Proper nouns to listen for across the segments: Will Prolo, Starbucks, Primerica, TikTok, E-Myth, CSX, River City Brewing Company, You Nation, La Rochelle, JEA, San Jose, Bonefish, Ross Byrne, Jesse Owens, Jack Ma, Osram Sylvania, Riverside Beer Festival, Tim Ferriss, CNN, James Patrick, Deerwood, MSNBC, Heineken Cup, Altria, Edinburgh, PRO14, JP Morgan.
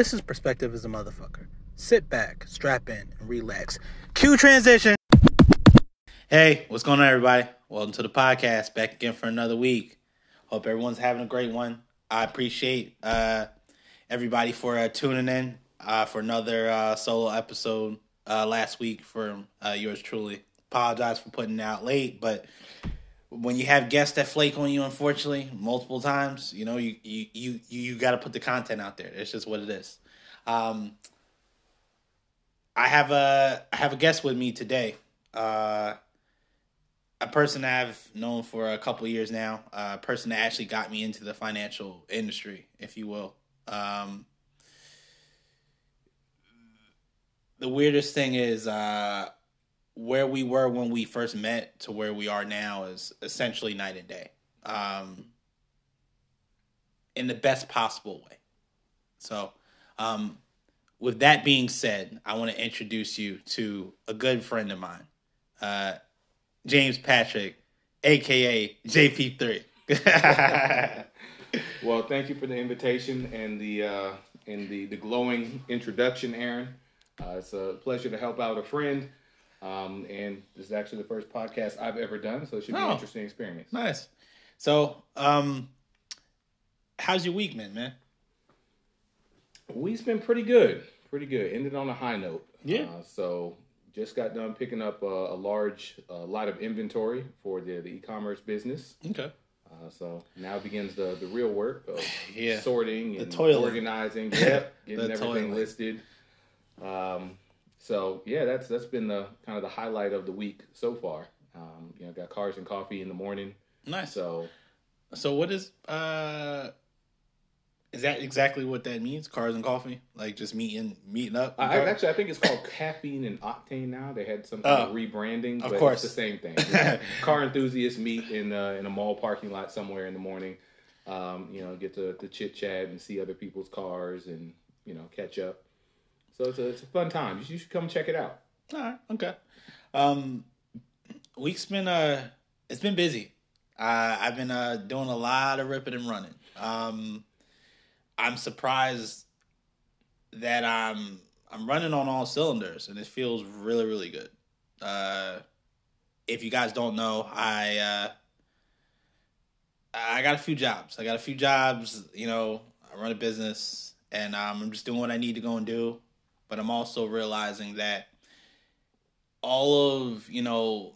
This is Perspective as a Motherfucker. Sit back, strap in, and relax. Cue transition. Hey, what's going on, everybody? Welcome to the podcast. Back again for another week. Hope everyone's having a great one. I appreciate everybody for tuning in for another solo episode last week from yours truly. Apologize for putting it out late, but when you have guests that flake on you, unfortunately, multiple times, you know, you got to put the content out there. It's just what it is. I have a guest with me today. A person I've known for a couple of years now, a person that actually got me into the financial industry, if you will. The weirdest thing is where we were when we first met to where we are now is essentially night and day, in the best possible way. So with that being said, I want to introduce you to a good friend of mine, James Patrick, a.k.a. JP3. Well, thank you for the invitation and the glowing introduction, Aaron. It's a pleasure to help out a friend. And this is actually the first podcast I've ever done, so it should be an interesting experience. Nice. So, how's your week, man? Week's been pretty good. Ended on a high note. Yeah. So just got done picking up a large lot of inventory for the e-commerce business. Okay. So now begins the real work of sorting and organizing. Yep. Getting everything listed. So yeah, that's been the kind of the highlight of the week so far. You know, got cars and coffee in the morning. Nice. So what is that exactly what that means? Cars and coffee, like just meeting up. I think it's called Caffeine and Octane now. They had some kind of rebranding. Of course, it's the same thing. Car enthusiasts meet in a mall parking lot somewhere in the morning. You know, get to chit chat and see other people's cars and you know catch up. So it's a fun time. You should come check it out. All right, okay. Week's been it's been busy. I've been doing a lot of ripping and running. I'm surprised that I'm running on all cylinders, and it feels really, really good. If you guys don't know, I got a few jobs. You know, I run a business, and I'm just doing what I need to go and do. But I'm also realizing that all of you know,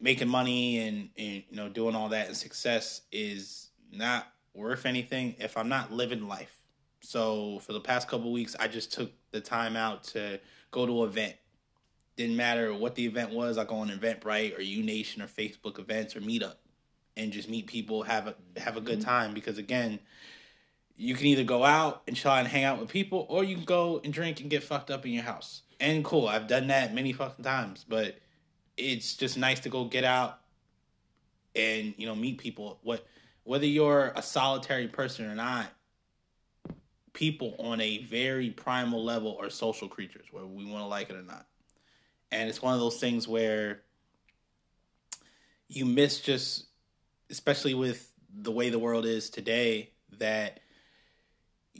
making money and you know, doing all that and success is not worth anything if I'm not living life. So for the past couple of weeks, I just took the time out to go to an event. Didn't matter what the event was. I go on Eventbrite or You Nation or Facebook events or Meetup and just meet people, have a good time. Because again, you can either go out and try and hang out with people, or you can go and drink and get fucked up in your house. And cool, I've done that many fucking times, but it's just nice to go get out and you know meet people. Whether you're a solitary person or not, people on a very primal level are social creatures, whether we want to like it or not. And it's one of those things where you miss just, especially with the way the world is today, that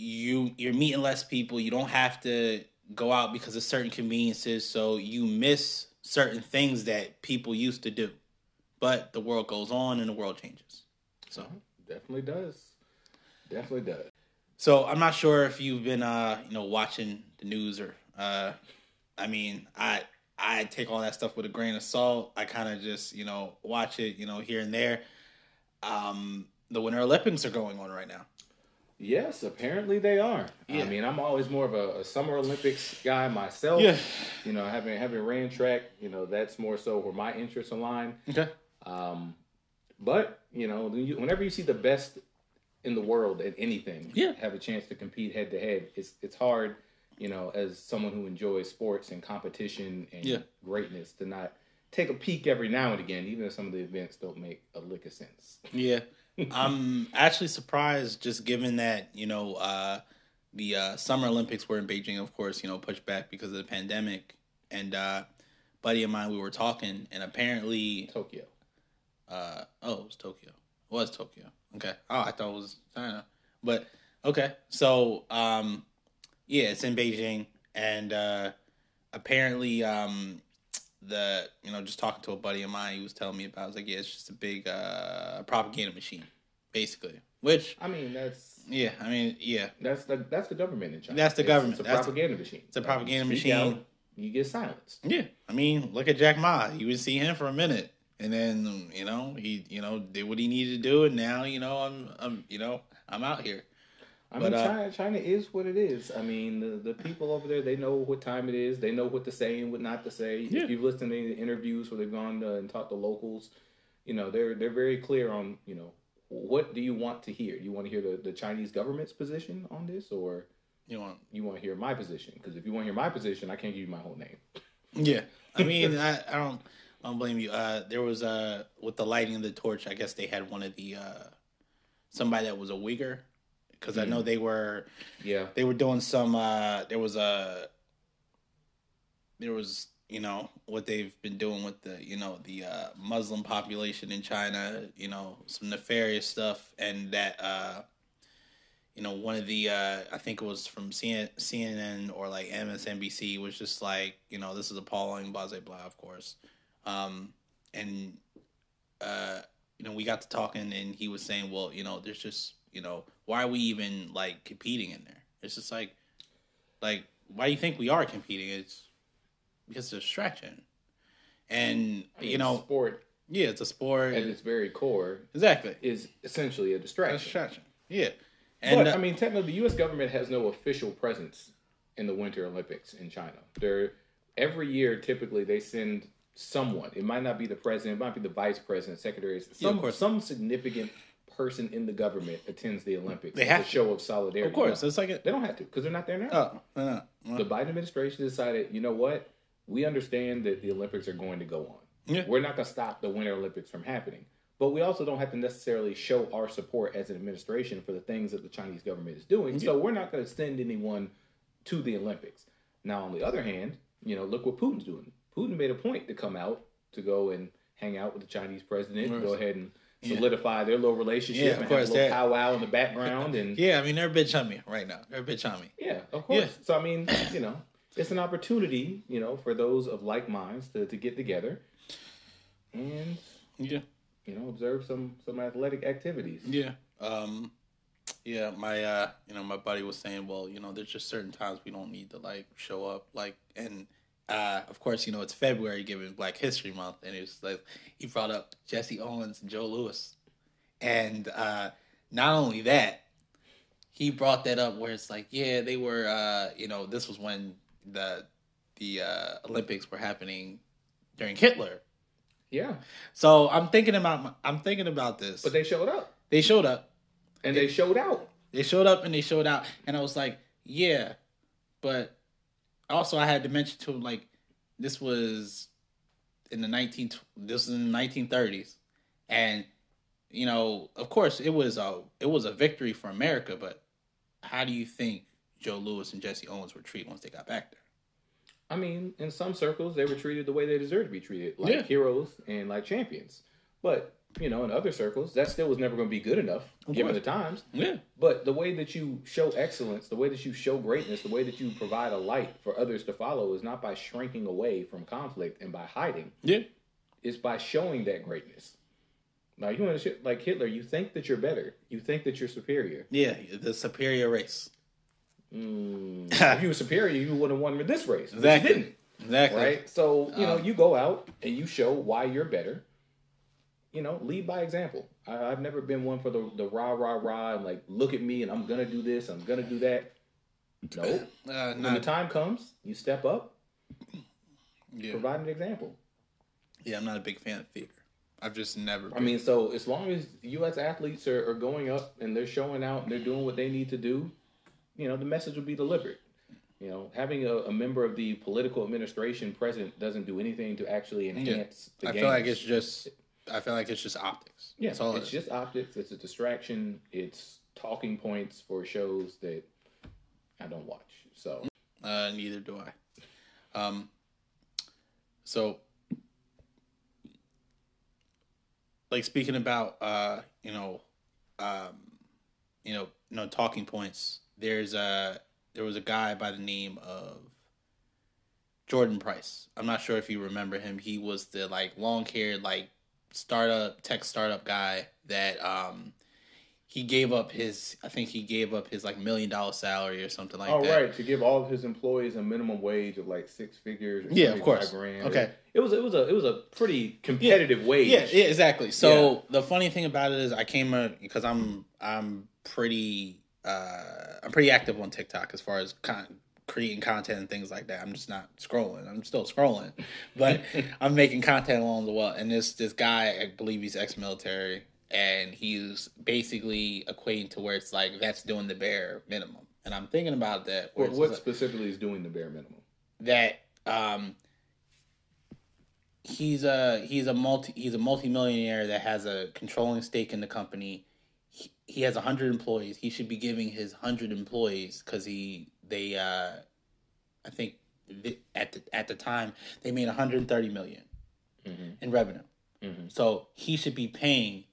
you're meeting less people. You don't have to go out because of certain conveniences. So you miss certain things that people used to do. But the world goes on and the world changes. So definitely does. So I'm not sure if you've been watching the news or I take all that stuff with a grain of salt. I kind of just watch it here and there. The Winter Olympics are going on right now. Yes, apparently they are. Yeah. I mean, I'm always more of a Summer Olympics guy myself. Yeah. You know, having ran track, that's more so where my interests align. Okay. But, whenever you see the best in the world at anything, have a chance to compete head-to-head, it's hard, as someone who enjoys sports and competition and greatness to not take a peek every now and again, even if some of the events don't make a lick of sense. Yeah. I'm actually surprised just given that, the Summer Olympics were in Beijing, of course, pushed back because of the pandemic. And buddy of mine, we were talking, and apparently... Tokyo. It was Tokyo. It was Tokyo. Okay. Oh, I thought it was China. But, okay. So, Yeah, it's in Beijing, and apparently, just talking to a buddy of mine, he was telling me about. I was like, yeah, it's just a big propaganda machine, basically. Which that's the government in China. That's the government. It's a propaganda machine. It's a propaganda machine. Out, you get silenced. Yeah, I mean, look at Jack Ma. You would see him for a minute, and then he did what he needed to do, and now I'm out here. China is what it is. I mean, the people over there, they know what time it is. They know what to say and what not to say. Yeah. If you've listened to any of the interviews where they've gone and talked to locals, they're very clear on, what do you want to hear? You want to hear the Chinese government's position on this, or you want to hear my position? Because if you want to hear my position, I can't give you my whole name. Yeah. I mean, I don't blame you. There was, with the lighting of the torch, I guess they had one of the, somebody that was a Uyghur. Because I know they were doing some, what they've been doing with the Muslim population in China, some nefarious stuff. And that, one of the, I think it was from CNN or like MSNBC was just like, this is appalling, blah, blah, blah, of course. We got to talking and he was saying, well, there's just, why are we even like competing in there? It's just like why do you think we are competing? It's because it's a distraction, and sport. Yeah, it's a sport at its very core. Exactly, is essentially a distraction. Yeah, and but, technically, the U.S. government has no official presence in the Winter Olympics in China. Every year, typically, they send someone. It might not be the president, it might be the vice president, secretary, some significant person in the government attends the Olympics. They have to. Show of solidarity. Of course. It's like they don't have to because they're not there now. Oh, the Biden administration decided, you know what? We understand that the Olympics are going to go on. Yeah. We're not going to stop the Winter Olympics from happening. But we also don't have to necessarily show our support as an administration for the things that the Chinese government is doing. Yeah. So we're not going to send anyone to the Olympics. Now, on the other hand, look what Putin's doing. Putin made a point to come out to go and hang out with the Chinese president and go ahead and solidify their little relationship and have a little powwow in the background. And they're a bitch on me right now. They're a bitch on me. Yeah, of course. Yeah. So, it's an opportunity, for those of like minds to get together and, observe some athletic activities. Yeah. My, my buddy was saying, well, there's just certain times we don't need to, show up, and... of course, it's February, given Black History Month, and it was he brought up Jesse Owens and Joe Louis, and not only that, he brought that up where it's they were, this was when the Olympics were happening during Hitler. Yeah. So I'm thinking about this. But they showed up. They showed up, and they showed out. They showed up and they showed out, and I was like, yeah, but. Also, I had to mention to him, this was in the 1930s, and of course, it was a victory for America. But how do you think Joe Louis and Jesse Owens were treated once they got back there? I mean, in some circles, they were treated the way they deserved to be treated, heroes and champions. But in other circles, that still was never going to be good enough given the times. Yeah. But the way that you show excellence, the way that you show greatness, the way that you provide a light for others to follow is not by shrinking away from conflict and by hiding. Yeah. It's by showing that greatness. Now, you want to like Hitler, you think that you're better. You think that you're superior. Yeah, the superior race. If you were superior, you would have won this race. Exactly. You didn't. Exactly. Right? So, you go out and you show why you're better. Lead by example. I've never been one for the rah, rah, rah, and look at me, and I'm going to do this, I'm going to do that. No. When the time comes, you step up, provide an example. Yeah, I'm not a big fan of theater. I've just never been. I mean, so as long as U.S. athletes are going up and they're showing out and they're doing what they need to do, the message will be delivered. Having a member of the political administration present doesn't do anything to actually enhance the game. I feel like it's just... optics. Yeah, it's just optics. It's a distraction. It's talking points for shows that I don't watch. So neither do I. So, speaking about talking points. There's there was a guy by the name of Jordan Price. I'm not sure if you remember him. He was the long-haired tech startup guy that he gave up his $1 million salary or something like that. Oh, right, to give all of his employees a minimum wage of six figures. Or yeah, of course. Grand. Okay, it was a pretty competitive wage. Yeah, exactly. So The funny thing about it is, I came because I'm pretty active on TikTok as far as creating content and things like that. I'm just not scrolling. I'm still scrolling, but I'm making content along the way. And this guy, I believe he's ex-military, and he's basically equating to where it's that's doing the bare minimum. And I'm thinking about that. Well, what specifically is doing the bare minimum? That he's a multimillionaire that has a controlling stake in the company. He has 100 employees. He should be giving his 100 employees because I think at the time they made $130 million in revenue. Mm-hmm. So he should be paying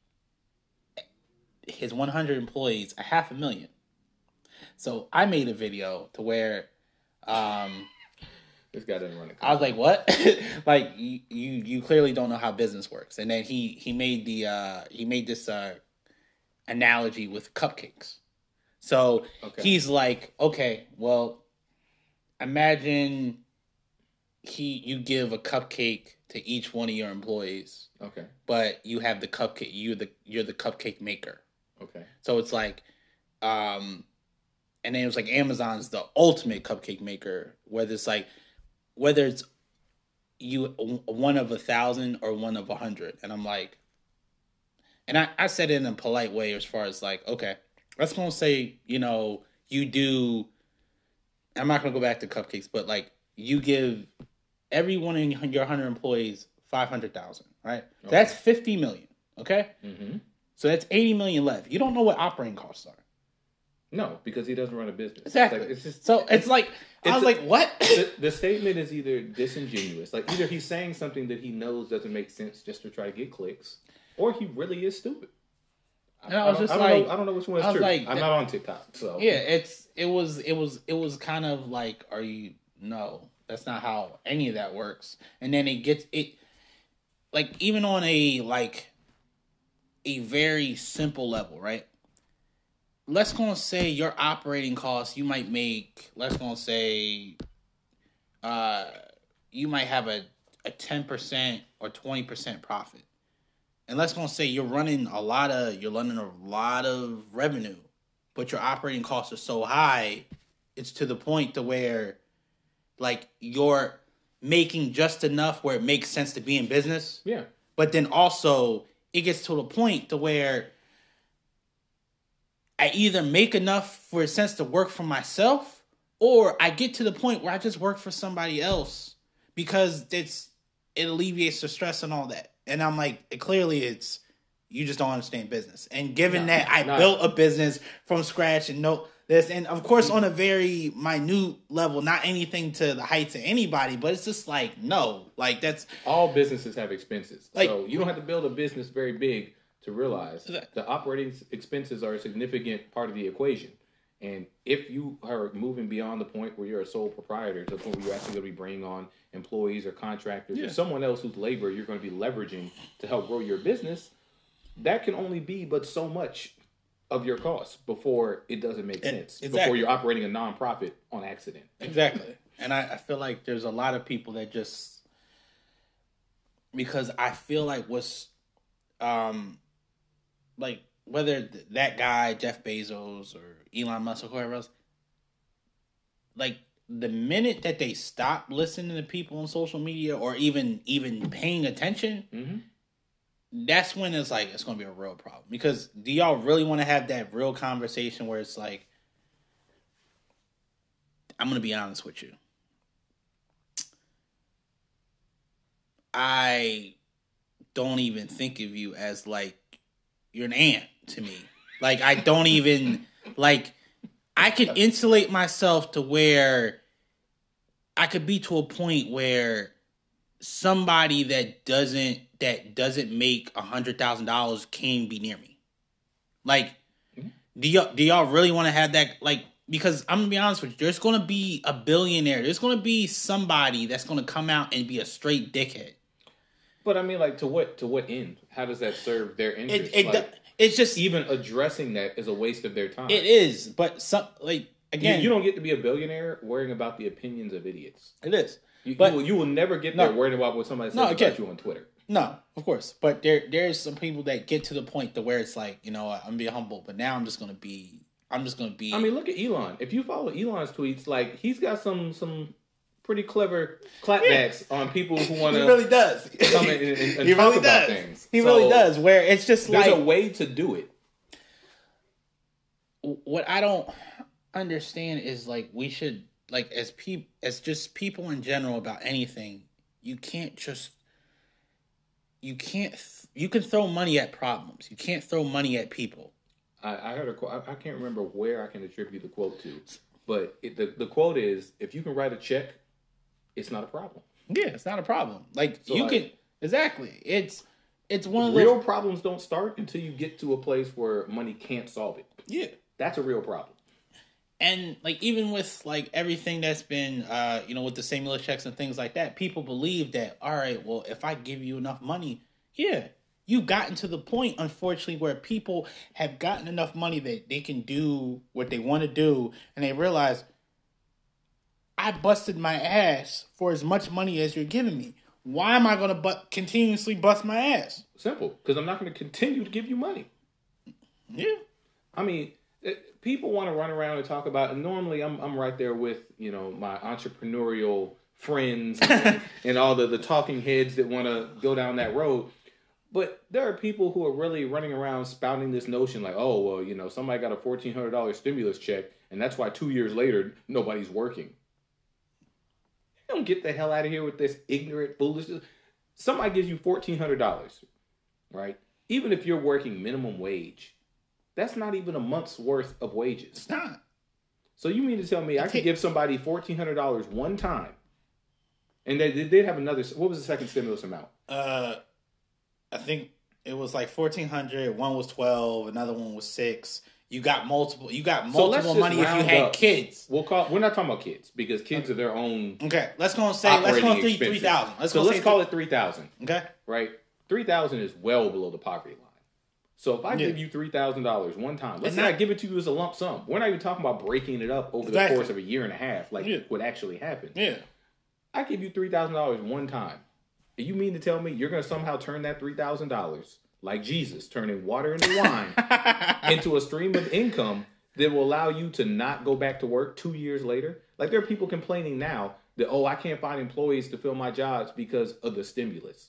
his 100 employees $500,000. So I made a video to where this guy doesn't run a company. I was like, "What? you clearly don't know how business works." And then he made this analogy with cupcakes. So He's like, okay, well, imagine you give a cupcake to each one of your employees. Okay. But you have the cupcake, you're the cupcake maker. Okay. So it's and then it was Amazon's the ultimate cupcake maker, whether it's you one of 1,000 or one of 100. And I'm like, and I said it in a polite way as far as okay, let's gonna say, you do, I'm not gonna go back to cupcakes, but you give every one of your 100 employees $500,000, right? Okay. So that's $50 million, okay? Mm-hmm. So that's $80 million left. You don't know what operating costs are. No, because he doesn't run a business. Exactly. What? The statement is either disingenuous, either he's saying something that he knows doesn't make sense just to try to get clicks, or he really is stupid. And I don't know which one is true. I'm not on TikTok, so yeah, it was kind of are you? No, that's not how any of that works. And then it gets even on a very simple level, right? Let's gonna say your operating costs, you might make. Let's gonna say, you might have a 10% or 20% profit. And let's gonna say you're running a lot of revenue, but your operating costs are so high, it's to the point to where you're making just enough where it makes sense to be in business. Yeah. But then also it gets to the point to where I either make enough for sense to work for myself, or I get to the point where I just work for somebody else because it alleviates the stress and all that. And I'm clearly it's, you just don't understand business. And given that I built a business from scratch and of course on a very minute level, not anything to the heights of anybody, but it's just that's all businesses have expenses. So you don't have to build a business very big to realize that the operating expenses are a significant part of the equation. And if you are moving beyond the point where you're a sole proprietor to the point where you're actually going to be bringing on employees or contractors or someone else whose labor you're going to be leveraging to help grow your business, that can only be but so much of your costs before it doesn't make sense. Exactly. Before you're operating a nonprofit on accident. Exactly. And I feel there's a lot of people that just, because I feel what's, whether that guy, Jeff Bezos or Elon Musk or whoever else, the minute that they stop listening to people on social media or even paying attention, that's when it's going to be a real problem. Because do y'all really want to have that real conversation where it's I'm going to be honest with you. I don't even think of you as you're an aunt to me. I don't even I could insulate myself to where I could be to a point where somebody that doesn't make $100,000 can be near me. Do y'all really want to have that? Because I'm going to be honest with you, there's going to be a billionaire. There's going to be somebody that's going to come out and be a straight dickhead. But I mean, like, to what end? How does that serve their interest? It's just... Even addressing that is a waste of their time. It is, but some, like, again... You don't get to be a billionaire worrying about the opinions of idiots. It is. You will never get there worried about what somebody says about you on Twitter. No, of course. But there's some people that get to the point to where it's like, you know, I'm going to be humble, but now I'm just going to be... I mean, look at Elon. If you follow Elon's tweets, like, he's got some pretty clever clapbacks on people who want to. He really does. Come in and talk really about things. He really does. Where it's just there's like there's a way to do it. What I don't understand is like we should like as people in general about anything. You can throw money at problems. You can't throw money at people. I heard a quote. I can't remember where I can attribute the quote to, but the quote is, if you can write a check, it's not a problem. Yeah, it's not a problem. Like, so you like, can... Exactly. It's one of those... Real problems don't start until you get to a place where money can't solve it. Yeah. That's a real problem. And, like, even with, like, everything that's been, with the stimulus checks and things like that, people believe that, all right, well, if I give you enough money, yeah... You've gotten to the point, unfortunately, where people have gotten enough money that they can do what they want to do, and they realize, I busted my ass for as much money as you're giving me. Why am I going to continuously bust my ass? Simple, because I'm not going to continue to give you money. Yeah. I mean, people want to run around and talk about, and normally I'm right there with, you know, my entrepreneurial friends and all the talking heads that want to go down that road. But there are people who are really running around spouting this notion like, oh, well, you know, somebody got a $1,400 stimulus check, and that's why 2 years later, nobody's working. Don't get the hell out of here with this ignorant foolishness. Somebody gives you $1,400, right? Even if you're working minimum wage, that's not even a month's worth of wages. It's not. So you mean to tell me I could give somebody $1,400 one time, and they did have another, what was the second stimulus amount? I think it was like $1,400. One was $1,200. Another one was $600. You got multiple money if you had kids. We're not talking about kids because kids are their own. Okay, let's go and say $3,000. Let's call it $3,000. Okay, right? $3,000 is well below the poverty line. So if I give you $3,000 one time, let's not give it to you as a lump sum. We're not even talking about breaking it up over the course of a year and a half, like what actually happened. Yeah, I give you $3,000 one time. You mean to tell me you're going to somehow turn that $3,000, like Jesus, turning water into wine, into a stream of income that will allow you to not go back to work 2 years later? Like, there are people complaining now that, oh, I can't find employees to fill my jobs because of the stimulus.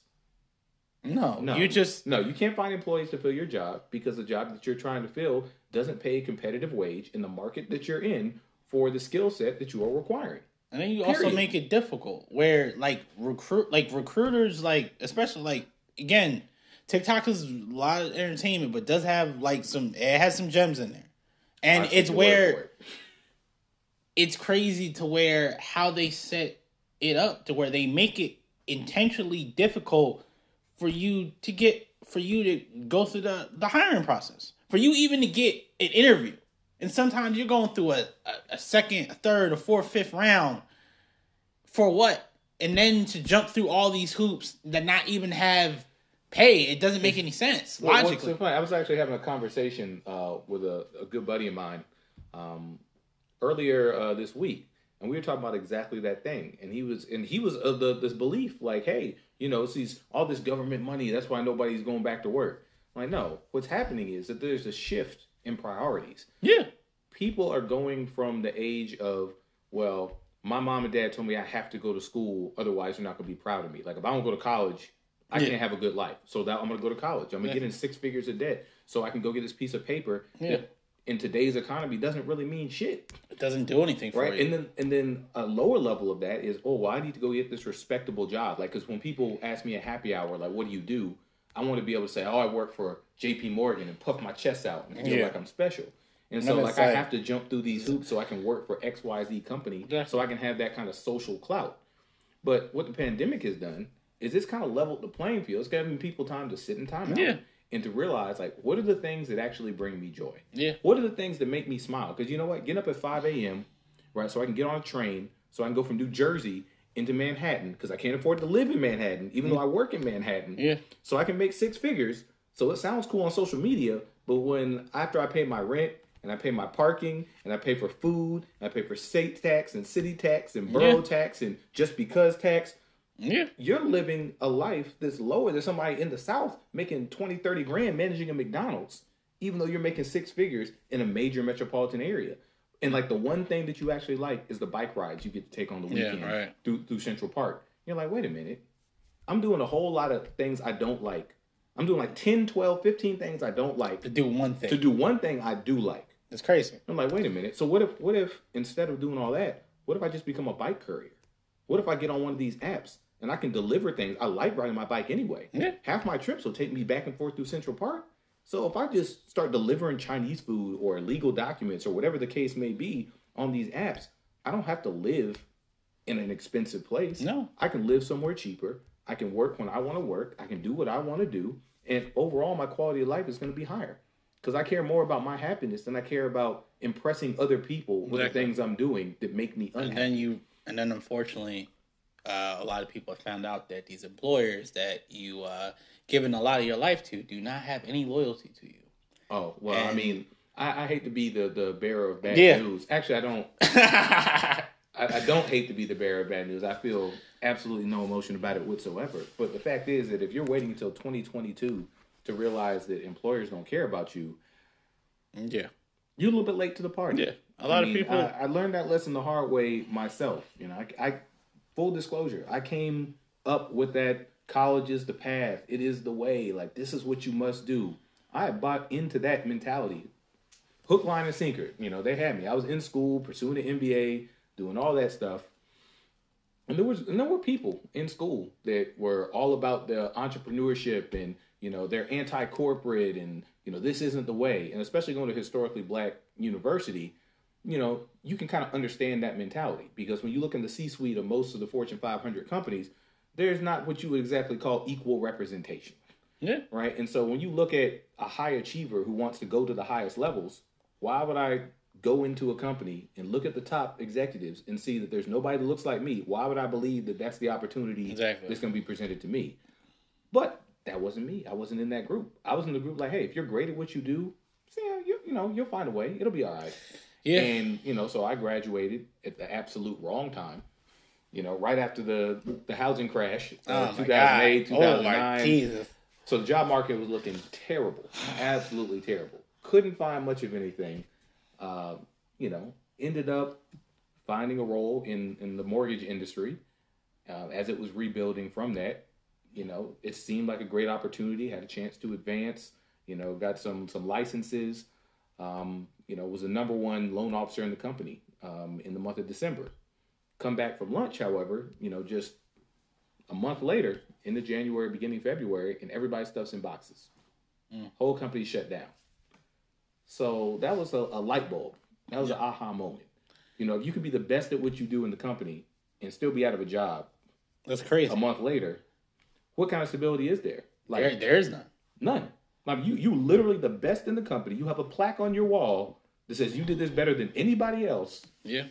No, you can't find employees to fill your job because the job that you're trying to fill doesn't pay a competitive wage in the market that you're in for the skill set that you are requiring. And then you also make it difficult where like recruiters, like, especially like, again, TikTok is a lot of entertainment, but does have like it has some gems in there. And it's where it's crazy to where how they set it up to where they make it intentionally difficult for you to go through the hiring process, for you even to get an interview. And sometimes you're going through a second, a third, a fourth, fifth round for what? And then to jump through all these hoops that not even have pay, it doesn't make any sense, logically. Well, I was actually having a conversation with a good buddy of mine earlier this week, and we were talking about exactly that thing. And he was of this belief, like, hey, you know, it's all this government money, that's why nobody's going back to work. I'm like, no, what's happening is that there's a shift in priorities. Yeah. People are going from the age of, well, my mom and dad told me I have to go to school, otherwise they're not going to be proud of me. Like, if I don't go to college, I can't have a good life. So I'm going to go to college. I'm going to get in six figures of debt so I can go get this piece of paper that in today's economy doesn't really mean shit. It doesn't do anything for you. And then a lower level of that is, oh, well, I need to go get this respectable job. Like, because when people ask me at happy hour, like, what do you do? I want to be able to say, oh, I work for JP Morgan and puff my chest out and feel like I'm special. And so, like, I have to jump through these hoops so I can work for XYZ company so I can have that kind of social clout. But what the pandemic has done is it's kind of leveled the playing field. It's given people time to sit in time out. and to realize, like, what are the things that actually bring me joy? Yeah. What are the things that make me smile? Because you know what? Getting up at 5 a.m., right, so I can get on a train, so I can go from New Jersey into Manhattan, because I can't afford to live in Manhattan, even though I work in Manhattan. Yeah. So I can make six figures. So it sounds cool on social media, but when after I pay my rent, and I pay my parking, and I pay for food, and I pay for state tax, and city tax, and borough tax, and just because tax, you're living a life that's lower than somebody in the South making 20, 30 grand managing a McDonald's, even though you're making six figures in a major metropolitan area. And like the one thing that you actually like is the bike rides you get to take on the weekend through Central Park. You're like, wait a minute. I'm doing a whole lot of things I don't like. I'm doing like 10, 12, 15 things I don't like. To do one thing I do like. It's crazy. I'm like, wait a minute. So what if instead of doing all that, what if I just become a bike courier? What if I get on one of these apps? And I can deliver things. I like riding my bike anyway. Yeah. Half my trips will take me back and forth through Central Park. So if I just start delivering Chinese food or illegal documents or whatever the case may be on these apps, I don't have to live in an expensive place. No. I can live somewhere cheaper. I can work when I want to work. I can do what I want to do. And overall, my quality of life is going to be higher. Because I care more about my happiness than I care about impressing other people with the things I'm doing that make me unhappy. And then unfortunately... a lot of people have found out that these employers that you given a lot of your life to do not have any loyalty to you. Oh, well, and, I mean, I hate to be the bearer of bad news. Actually, I don't. I don't hate to be the bearer of bad news. I feel absolutely no emotion about it whatsoever. But the fact is that if you're waiting until 2022 to realize that employers don't care about you, you're a little bit late to the party. Yeah, a lot of people. I learned that lesson the hard way myself. You know, I full disclosure, I came up with that college is the path. It is the way. Like, this is what you must do. I bought into that mentality. Hook, line, and sinker. You know, they had me. I was in school, pursuing an MBA, doing all that stuff. And there were people in school that were all about the entrepreneurship and, you know, they're anti-corporate and, you know, this isn't the way. And especially going to a historically black university, you know, you can kind of understand that mentality because when you look in the C-suite of most of the Fortune 500 companies, there's not what you would exactly call equal representation. Yeah. Right. And so when you look at a high achiever who wants to go to the highest levels, why would I go into a company and look at the top executives and see that there's nobody that looks like me? Why would I believe that that's the opportunity that's going to be presented to me? But that wasn't me. I wasn't in that group. I was in the group like, hey, if you're great at what you do, you'll find a way. It'll be all right. Yeah. And, you know, so I graduated at the absolute wrong time, you know, right after the housing crash, 2008, 2009. Oh, my Jesus. So the job market was looking terrible, absolutely terrible. Couldn't find much of anything, you know, ended up finding a role in the mortgage industry as it was rebuilding from that. You know, it seemed like a great opportunity, had a chance to advance, you know, got some licenses. You know, was the number one loan officer in the company in the month of December. Come back from lunch, however, you know, just a month later, end of January, beginning of February, and everybody stuffs in boxes. Whole company shut down. So that was a light bulb. That was an aha moment. You know, if you could be the best at what you do in the company and still be out of a job. That's crazy. A month later, what kind of stability is there? Like, there is none. None. Like you literally the best in the company. You have a plaque on your wall that says you did this better than anybody else. Yeah.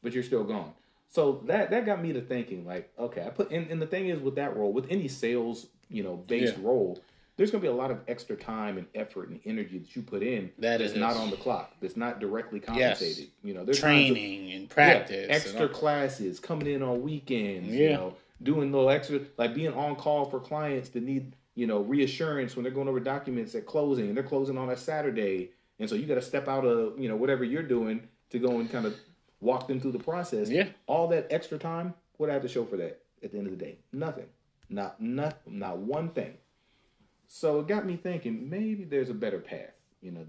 But you're still gone. So that got me to thinking, like, okay, I put and the thing is with that role, with any sales, you know, based role, there's gonna be a lot of extra time and effort and energy that you put in that's not on the clock, that's not directly compensated. Yes. You know, there's training and practice. Yeah, extra classes, coming in on weekends, you know, doing little extra like being on call for clients that need reassurance when they're going over documents at closing, and they're closing on a Saturday, and so you got to step out of whatever you're doing to go and kind of walk them through the process. Yeah, all that extra time. What do I have to show for that at the end of the day? Nothing, not one thing. So it got me thinking maybe there's a better path. You know,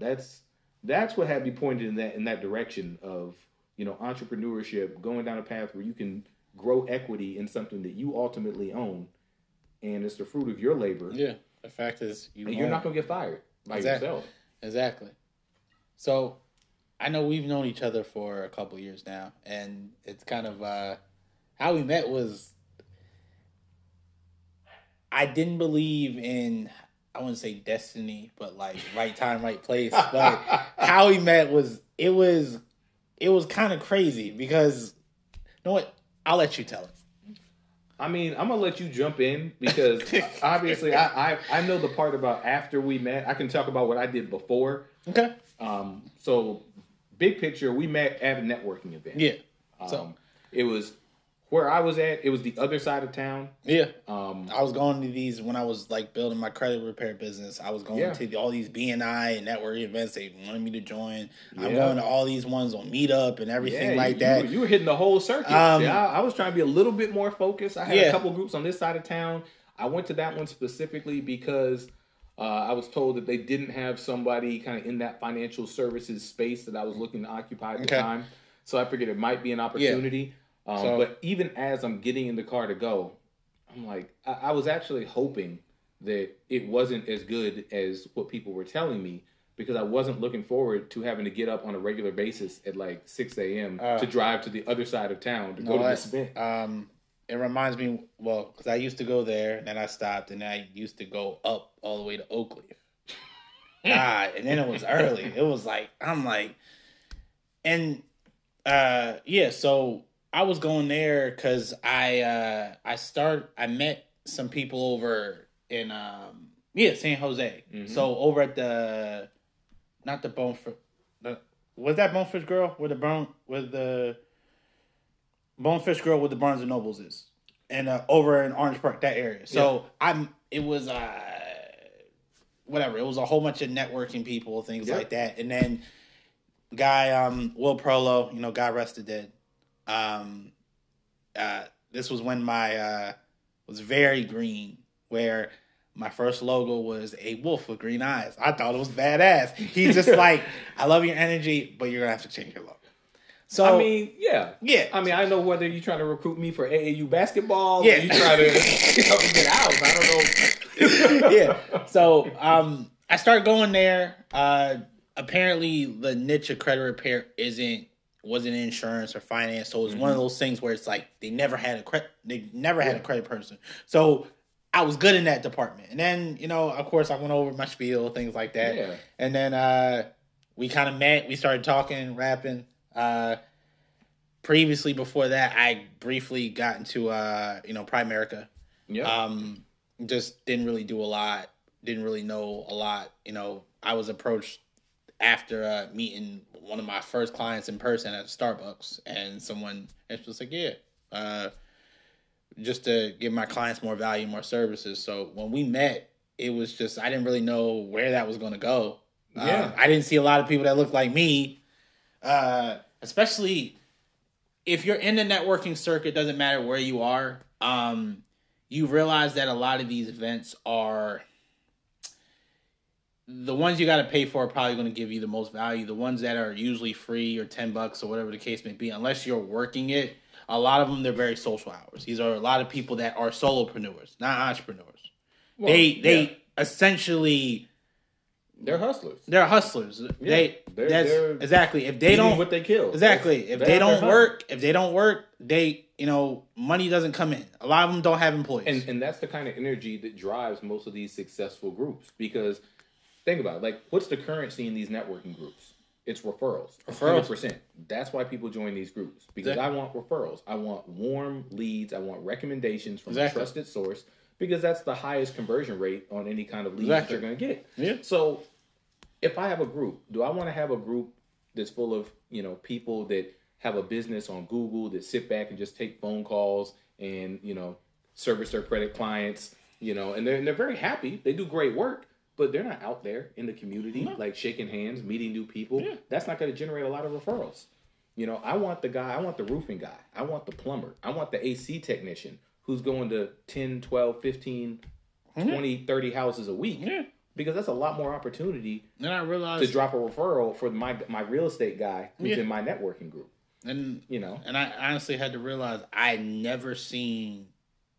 that's what had me pointed in that direction of entrepreneurship, going down a path where you can grow equity in something that you ultimately own. And it's the fruit of your labor. Yeah. The fact is, you're not going to get fired by yourself. Exactly. So, I know we've known each other for a couple of years now. And it's kind of how we met was I didn't believe in I wouldn't say destiny, but like right time, right place. Like how we met was it was kind of crazy because you know what? I'll let you tell it. I mean, I'm gonna let you jump in because obviously I know the part about after we met. I can talk about what I did before. Okay. So big picture, we met at a networking event. Yeah. So it was where I was at. It was the other side of town. Yeah. I was going to these when I was like building my credit repair business. I was going to all these BNI and networking events. They wanted me to join. Yeah. I'm going to all these ones on Meetup and everything that. You were hitting the whole circuit. I was trying to be a little bit more focused. I had a couple groups on this side of town. I went to that one specifically because I was told that they didn't have somebody kind of in that financial services space that I was looking to occupy at the time. So I figured it might be an opportunity. Yeah. But even as I'm getting in the car to go, I'm like, I was actually hoping that it wasn't as good as what people were telling me because I wasn't looking forward to having to get up on a regular basis at like 6 a.m. To drive to the other side of town to go to this event. It reminds me, because I used to go there, and then I stopped, and I used to go up all the way to Oakleaf. And then it was early. It was like, I'm like, and so I was going there because I met some people over in, San Jose. Mm-hmm. So over at not the Bonefish, was that Bonefish Girl? Bonefish Girl with the Barnes and Nobles is, and over in Orange Park, that area. So it was a whole bunch of networking people, things like that. And then guy, Will Prolo, God rest his dead. This was when my, was very green, where my first logo was a wolf with green eyes. I thought it was badass. He's just like, I love your energy, but you're gonna have to change your logo. So, I mean, yeah. I mean, I know whether you're trying to recruit me for AAU basketball or you try to get out. I don't know. So I start going there. Apparently, the niche of credit repair wasn't insurance or finance. So it was one of those things where it's like they never had a credit person. So I was good in that department. And then of course, I went over my spiel, things like that. Yeah. And then we kind of met. We started talking, rapping. Previously before that, I briefly got into, Primerica. Yeah. Just didn't really do a lot. Didn't really know a lot. I was approached after meeting one of my first clients in person at Starbucks, and someone was just like, just to give my clients more value, more services. So when we met, it was just, I didn't really know where that was going to go. Yeah. I didn't see a lot of people that looked like me. Especially if you're in the networking circuit, doesn't matter where you are. You realize that a lot of these events are the ones you got to pay for are probably going to give you the most value. The ones that are usually free or $10 or whatever the case may be, unless you're working it. A lot of them, they're very social hours. These are a lot of people that are solopreneurs, not entrepreneurs. Well, they essentially. They're hustlers. Yeah. Exactly. If they don't, what they kill. Exactly. If they don't work, they, money doesn't come in. A lot of them don't have employees. And that's the kind of energy that drives most of these successful groups. Because think about it, like, what's the currency in these networking groups? It's referrals. 100%. That's why people join these groups. Because I want referrals. I want warm leads. I want recommendations from a trusted source. Because that's the highest conversion rate on any kind of lead that you're going to get. Yeah. So if I have a group, do I want to have a group that's full of, people that have a business on Google that sit back and just take phone calls and, service their credit clients, and they're very happy. They do great work, but they're not out there in the community, like shaking hands, meeting new people. Yeah. That's not going to generate a lot of referrals. I want the roofing guy. I want the plumber. I want the AC technician. Who's going to 10, 12, 15, 20, 30 houses a week. Yeah. Because that's a lot more opportunity to drop a referral for my real estate guy who's in my networking group. And I honestly had to realize I never seen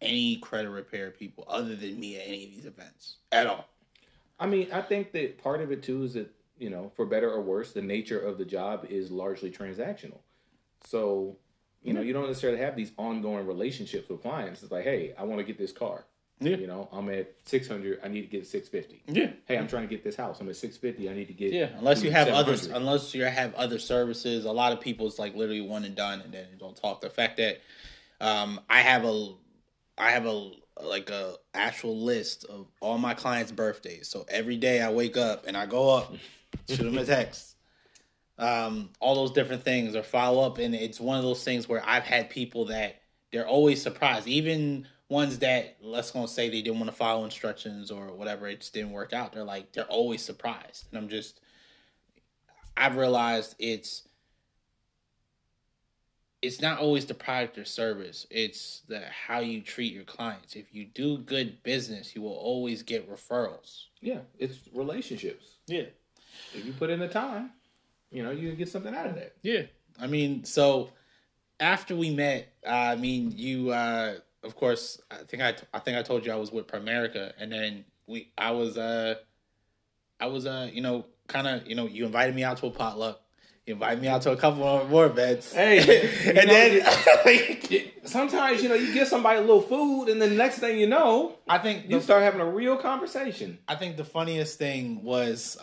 any credit repair people other than me at any of these events at all. I mean, I think that part of it too is that, for better or worse, the nature of the job is largely transactional. So you don't necessarily have these ongoing relationships with clients. It's like, hey, I want to get this car. Yeah. You know, I'm at 600. I need to get 650. Yeah. Hey, I'm trying to get this house. I'm at 650. I need to get. Yeah. Unless you have others. Unless you have other services. A lot of people, it's like literally one and done, and then you don't talk. The fact that I have a like a actual list of all my clients' birthdays. So every day I wake up and I go up, shoot them a text. All those different things or follow up, and it's one of those things where I've had people that they're always surprised, even ones that let's gonna say they didn't want to follow instructions or whatever, it just didn't work out. They're like, they're always surprised, and I've realized it's not always the product or service. It's the how you treat your clients. If you do good business, you will always get referrals. Yeah, it's relationships. Yeah. If you put in the time, you know, you can get something out of that. Yeah. I mean, so after we met, I mean, you, of course, I think I told you I was with Primerica, and then I was you know, kind of, you know, you invited me out to a potluck. You invite me out to a couple of more events. Hey, and know, then sometimes, you know, you give somebody a little food, and the next thing you know, I think you start having a real conversation. I think the funniest thing was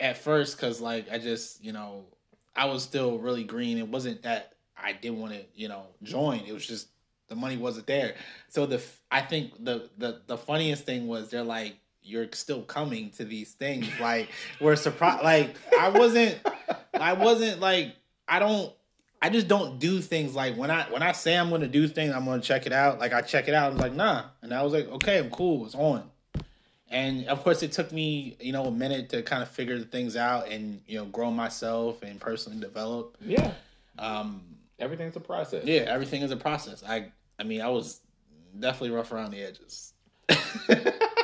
at first, because like I just, you know, I was still really green. It wasn't that I didn't want to, you know, join. It was just the money wasn't there. So I think the funniest thing was they're like, you're still coming to these things. Like, we're surprised. Like, I wasn't like, I just don't do things. Like when I say I'm going to do things, I'm going to check it out. Like I check it out. I'm like, nah. And I was like, okay, I'm cool. It's on. And of course it took me, you know, a minute to kind of figure things out and, you know, grow myself and personally develop. Yeah. Everything's a process. Yeah. Everything is a process. I mean, I was definitely rough around the edges.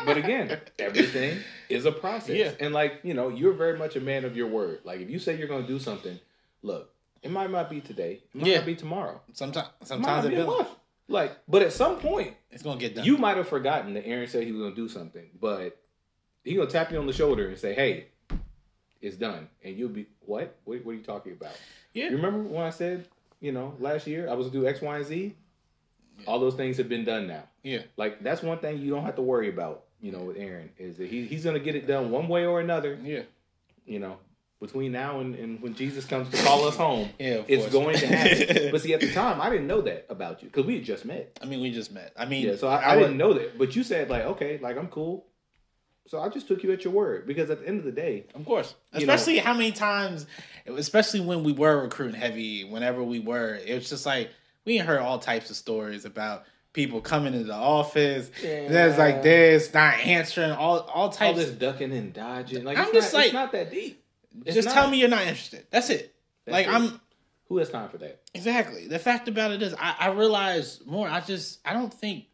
But again, everything is a process. Yeah. And like, you know, you're very much a man of your word. Like if you say you're going to do something, look, it might not be today. It might not be tomorrow. Sometimes it will. Like, but at some point, it's going to get done. You might have forgotten that Aaron said he was going to do something, but he's going to tap you on the shoulder and say, hey, it's done. And you'll be, what? What are you talking about? Yeah. You remember when I said, you know, last year I was going to do X, Y, and Z? Yeah. All those things have been done now. Yeah. Like, that's one thing you don't have to worry about, you know, with Aaron, is that he's going to get it done one way or another. Yeah. You know, between now and when Jesus comes to call us home, yeah, it's going to happen. But see, at the time, I didn't know that about you because we had just met. Yeah, so I didn't know that. But you said, like, okay, like, I'm cool. So I just took you at your word because at the end of the day. Of course. Especially how many times, especially when we were recruiting heavy, whenever we were, it was just like, we heard all types of stories about people coming into the office. Yeah. There's like this, not answering, all types. All this ducking and dodging. Like, it's not that deep. Tell me you're not interested. That's it. Who has time for that? Exactly. The fact about it is, I realize more. I don't think,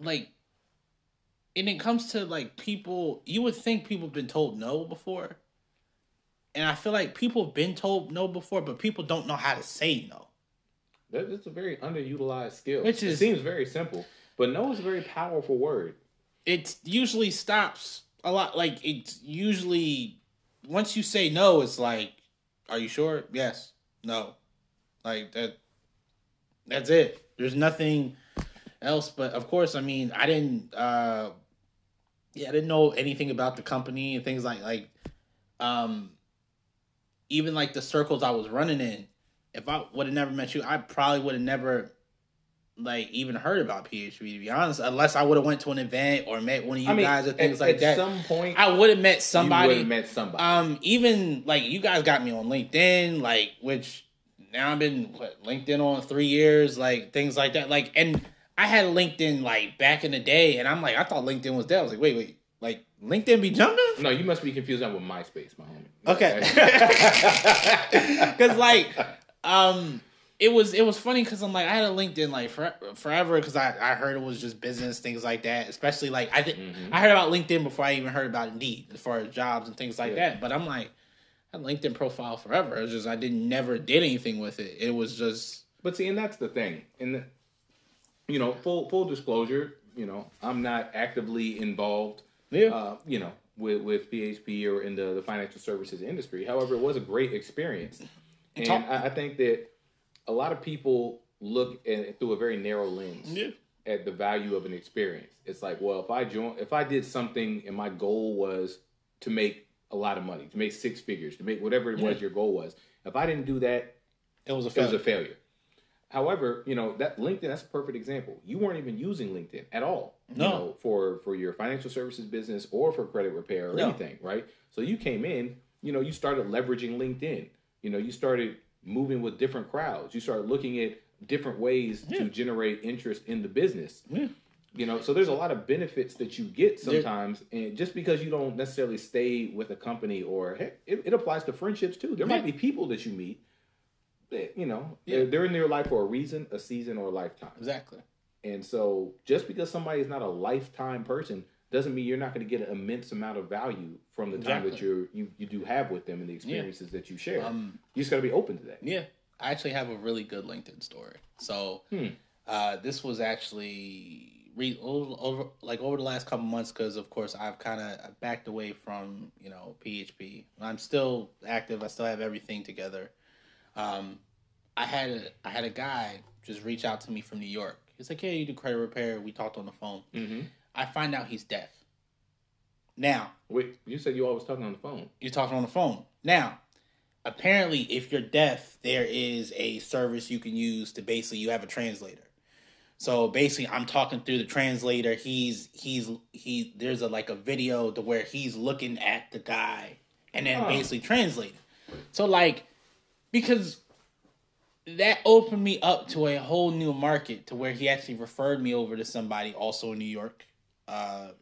like, and it comes to like people. You would think people have been told no before. And I feel like people have been told no before, but people don't know how to say no. That's a very underutilized skill. It seems very simple, but no is a very powerful word. It usually stops a lot. Like, it's usually, once you say no, it's like, are you sure? Yes. No. Like, that's it. There's nothing else. But, of course, I mean, I didn't know anything about the company and things like even like the circles I was running in, if I would have never met you, I probably would have never like even heard about PHP, to be honest, unless I would have went to an event or met one of you guys or things like that. At some point, I would have met somebody. Even like you guys got me on LinkedIn, like, which now I've been LinkedIn on 3 years, like things like that. Like, and I had LinkedIn like back in the day, and I'm like, I thought LinkedIn was dead. I was like, wait. Like, LinkedIn be jumping? No, you must be confused with MySpace, my homie. Okay. Because, like, it was funny because I'm like, I had a LinkedIn, like, forever because I heard it was just business, things like that. Especially, like, I heard about LinkedIn before I even heard about Indeed as far as jobs and things like that. But I'm like, I had a LinkedIn profile forever. It was just, I never did anything with it. It was just... But see, and that's the thing. And, you know, full disclosure, you know, I'm not actively involved... Yeah. You know, with PHP or in the financial services industry. However, it was a great experience. And I think that a lot of people look at, through a very narrow lens at the value of an experience. It's like, well, if I did something and my goal was to make a lot of money, to make six figures, to make whatever it was your goal was, if I didn't do that, it was a failure. However, you know, that LinkedIn, that's a perfect example. You weren't even using LinkedIn at all, you know, for your financial services business or for credit repair or anything, right? So you came in, you know, you started leveraging LinkedIn. You know, you started moving with different crowds. You started looking at different ways to generate interest in the business. You know, so there's a lot of benefits that you get sometimes, and just because you don't necessarily stay with a company, or heck, it applies to friendships too. There might be people that you meet that, you know, they're in their life for a reason, a season, or a lifetime. Exactly. And so just because somebody is not a lifetime person doesn't mean you're not going to get an immense amount of value from the time that you do have with them and the experiences that you share. You just got to be open to that. Yeah. I actually have a really good LinkedIn story. So this was actually... over the last couple months, because of course I've kind of backed away from, you know, PHP. I'm still active. I still have everything together. I had a guy just reach out to me from New York. He's like, "Hey, you do credit repair?" We talked on the phone. Mm-hmm. I find out he's deaf. Now, wait, you said you always talking on the phone. You're talking on the phone now. Apparently, if you're deaf, there is a service you can use to basically you have a translator. So basically, I'm talking through the translator. There's a video to where he's looking at the guy and then basically translating. So because that opened me up to a whole new market, to where he actually referred me over to somebody also in New York, to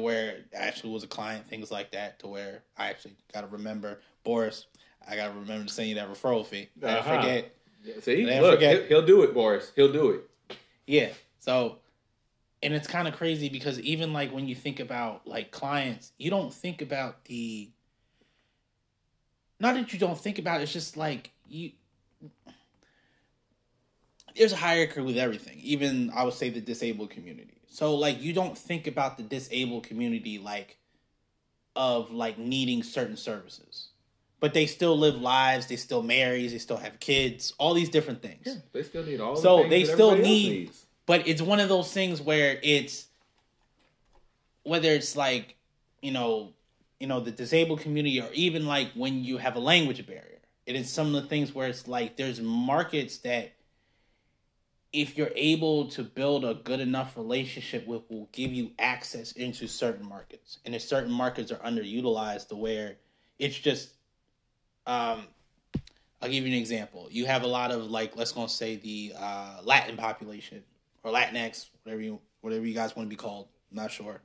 where actually was a client, things like that, to where I actually got to remember Boris. I got to remember to send you that referral fee. I forget. See, look, he'll do it, Boris. He'll do it. Yeah. So, and it's kind of crazy because even when you think about clients, you don't think about it's just there's a hierarchy with everything. Even I would say the disabled community. So you don't think about the disabled community, needing certain services. But they still live lives. They still marry. They still have kids. All these different things. Yeah, they still need all. So the things they still need. But it's one of those things where it's whether it's the disabled community, or even when you have a language barrier. It is some of the things where it's there's markets that if you're able to build a good enough relationship with, will give you access into certain markets, and if certain markets are underutilized, to where it's just. I'll give you an example. You have a lot of let's go say the Latin population, or Latinx, whatever you guys want to be called. I'm not sure.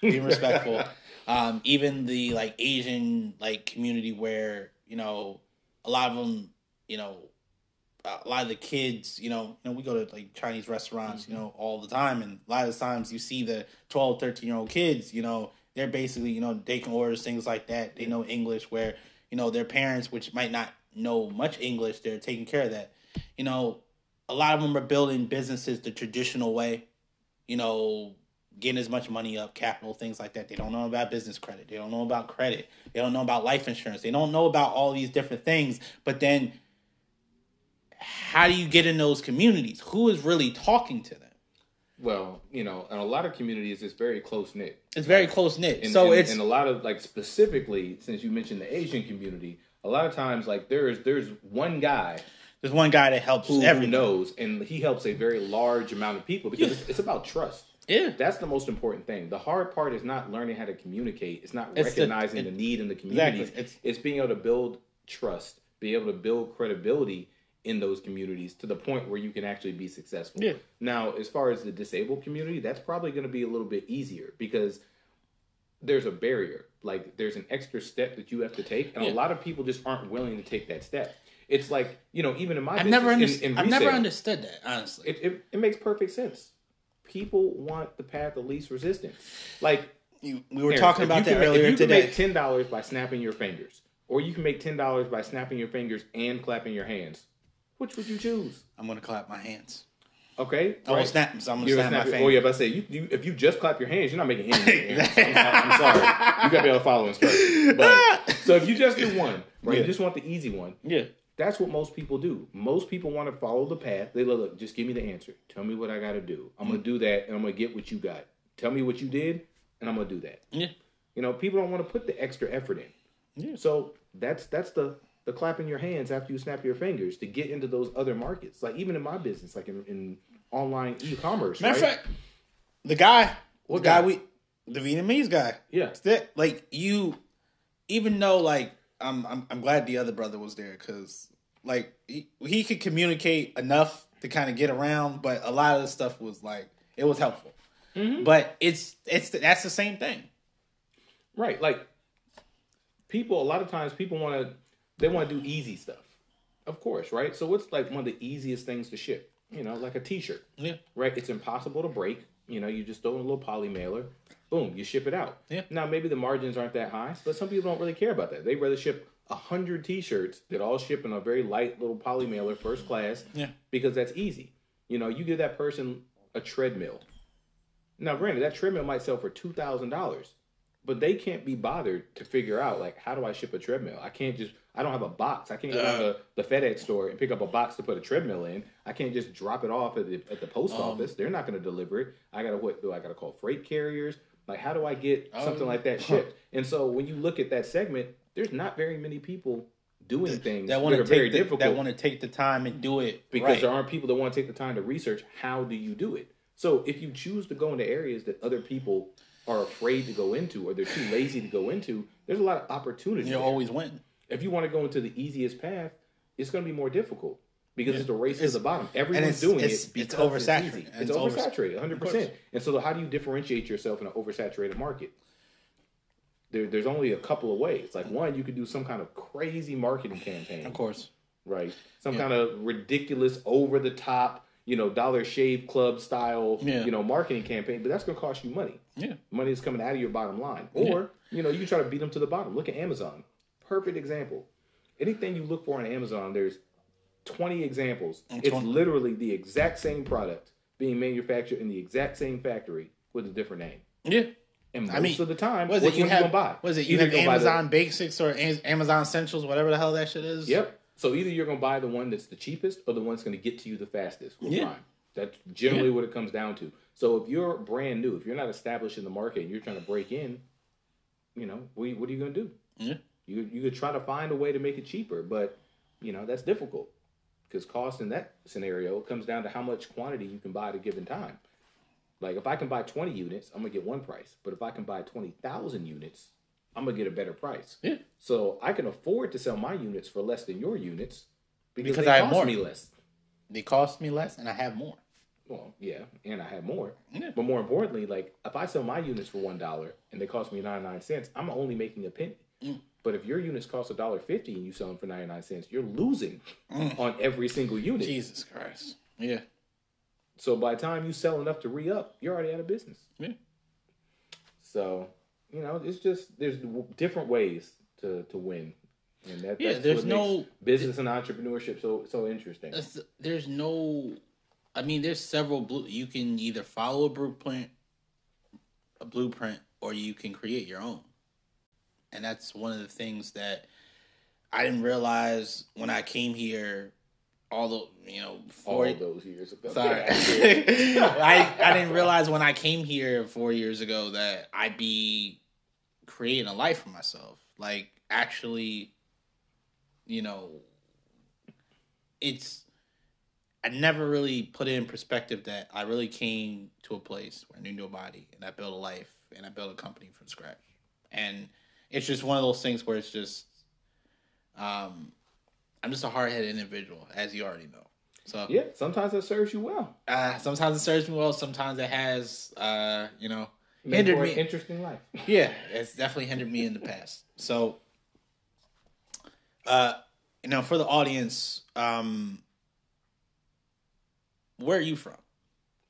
Being respectful. Even the Asian community, where a lot of them, a lot of the kids, we go to Chinese restaurants, mm-hmm. All the time, and a lot of the times you see the 12, 13-year-old kids, they're basically they can order things like that. They know English, where. Their parents, which might not know much English, they're taking care of that. A lot of them are building businesses the traditional way, getting as much money up, capital, things like that. They don't know about business credit. They don't know about credit. They don't know about life insurance. They don't know about all these different things. But then how do you get in those communities? Who is really talking to them? Well, in a lot of communities, it's very close-knit. It's very close-knit. And a lot of, specifically, since you mentioned the Asian community, a lot of times, there's one guy. There's one guy that helps everybody. Who knows, and he helps a very large amount of people, because it's about trust. Yeah. That's the most important thing. The hard part is not learning how to communicate. It's not recognizing the need in the communities. Exactly. It's being able to build trust, be able to build credibility in those communities to the point where you can actually be successful. Yeah. Now, as far as the disabled community, that's probably going to be a little bit easier because there's a barrier. There's an extra step that you have to take, and a lot of people just aren't willing to take that step. It's even in my business, in resale, I've never understood that, honestly. It makes perfect sense. People want the path of least resistance. We were talking about that earlier today. You can make $10 by snapping your fingers, or you can make $10 by snapping your fingers and clapping your hands. Which would you choose? I'm going to clap my hands. Okay. I will snap them, so I'm going to snap my fingers. Oh, yeah, but I say, if you just clap your hands, you're not making any hands. I'm sorry. You got to be able to follow instructions. So if you just do one, right, you just want the easy one. Yeah. That's what most people do. Most people want to follow the path. They look, just give me the answer. Tell me what I got to do. I'm going to do that, and I'm going to get what you got. Tell me what you did, and I'm going to do that. Yeah. You know, people don't want to put the extra effort in. Yeah. So that's the clapping your hands after you snap your fingers to get into those other markets. Like, even in my business, like in online e-commerce. Matter of fact, the Vietnamese guy. Yeah. Like, you, even though, like, I'm glad the other brother was there because, like, he could communicate enough to kind of get around, but a lot of the stuff was, like, it was helpful. Mm-hmm. But that's the same thing. Right. Like, people, a lot of times people want to do easy stuff. Of course, right? So what's, like, one of the easiest things to ship? You know, like a t-shirt. Yeah. Right? It's impossible to break. You know, you just throw in a little poly mailer. Boom, you ship it out. Yeah. Now, maybe the margins aren't that high, but some people don't really care about that. They'd rather ship 100 t-shirts that all ship in a very light little poly mailer, first class, because that's easy. You know, you give that person a treadmill. Now, granted, that treadmill might sell for $2,000, but they can't be bothered to figure out, like, how do I ship a treadmill? I don't have a box. I can't go to the FedEx store and pick up a box to put a treadmill in. I can't just drop it off at the post office. They're not going to deliver it. I got to call freight carriers. Like, how do I get something like that shipped? And so when you look at that segment, there's not very many people doing things that are very difficult. That want to take the time and do it. Because there aren't people that want to take the time to research how do you do it. So if you choose to go into areas that other people are afraid to go into or they're too lazy to go into, there's a lot of opportunity. You'll always win. If you want to go into the easiest path, it's going to be more difficult. Because it's the race to the bottom. Everyone's doing it because it's oversaturated. It's oversaturated, 100%. And so how do you differentiate yourself in an oversaturated market? There's only a couple of ways. Like, one, you could do some kind of crazy marketing campaign. Of course. Right? Some kind of ridiculous, over-the-top, you know, Dollar Shave Club style, you know, marketing campaign. But that's going to cost you money. Yeah. Money is coming out of your bottom line. Or, you know, you can try to beat them to the bottom. Look at Amazon. Perfect example. Anything you look for on Amazon, there's 20 examples. It's literally the exact same product being manufactured in the exact same factory with a different name. Yeah. And most of the time, what is it you have to buy? What is it? You have Amazon Basics or Amazon Essentials, whatever the hell that shit is. Yep. So either you're going to buy the one that's the cheapest or the one that's going to get to you the fastest. Prime. That's generally what it comes down to. So if you're brand new, if you're not established in the market and you're trying to break in, you know, what are you going to do? Yeah. You could try to find a way to make it cheaper, but, you know, that's difficult. Because cost in that scenario comes down to how much quantity you can buy at a given time. Like, if I can buy 20 units, I'm going to get one price. But if I can buy 20,000 units, I'm going to get a better price. Yeah. So I can afford to sell my units for less than your units because they I cost have more. Me less. They cost me less and I have more. Well, yeah, and I have more. Yeah. But more importantly, like, if I sell my units for $1 and they cost me 99 cents, I'm only making a penny. Mm. But if your units cost $1.50 and you sell them for 99 cents, you're losing on every single unit. Jesus Christ! Yeah. So by the time you sell enough to re-up, you're already out of business. Yeah. So, you know, it's just there's different ways to win, and that's there's what no makes business and entrepreneurship so interesting. There's no, I mean, there's several blue. You can either follow a blueprint, or you can create your own. And that's one of the things that I didn't realize when I came here all those years ago. Sorry. I didn't realize when I came here 4 years ago that I'd be creating a life for myself. Like, actually, you know, I never really put it in perspective that I really came to a place where I knew nobody and I built a life and I built a company from scratch. And it's just one of those things where it's just, I'm just a hard-headed individual, as you already know. So yeah, sometimes that serves you well. Sometimes it serves me well. Sometimes it has, you know, hindered me. Interesting life. Yeah, it's definitely hindered me in the past. So, you know, for the audience, where are you from?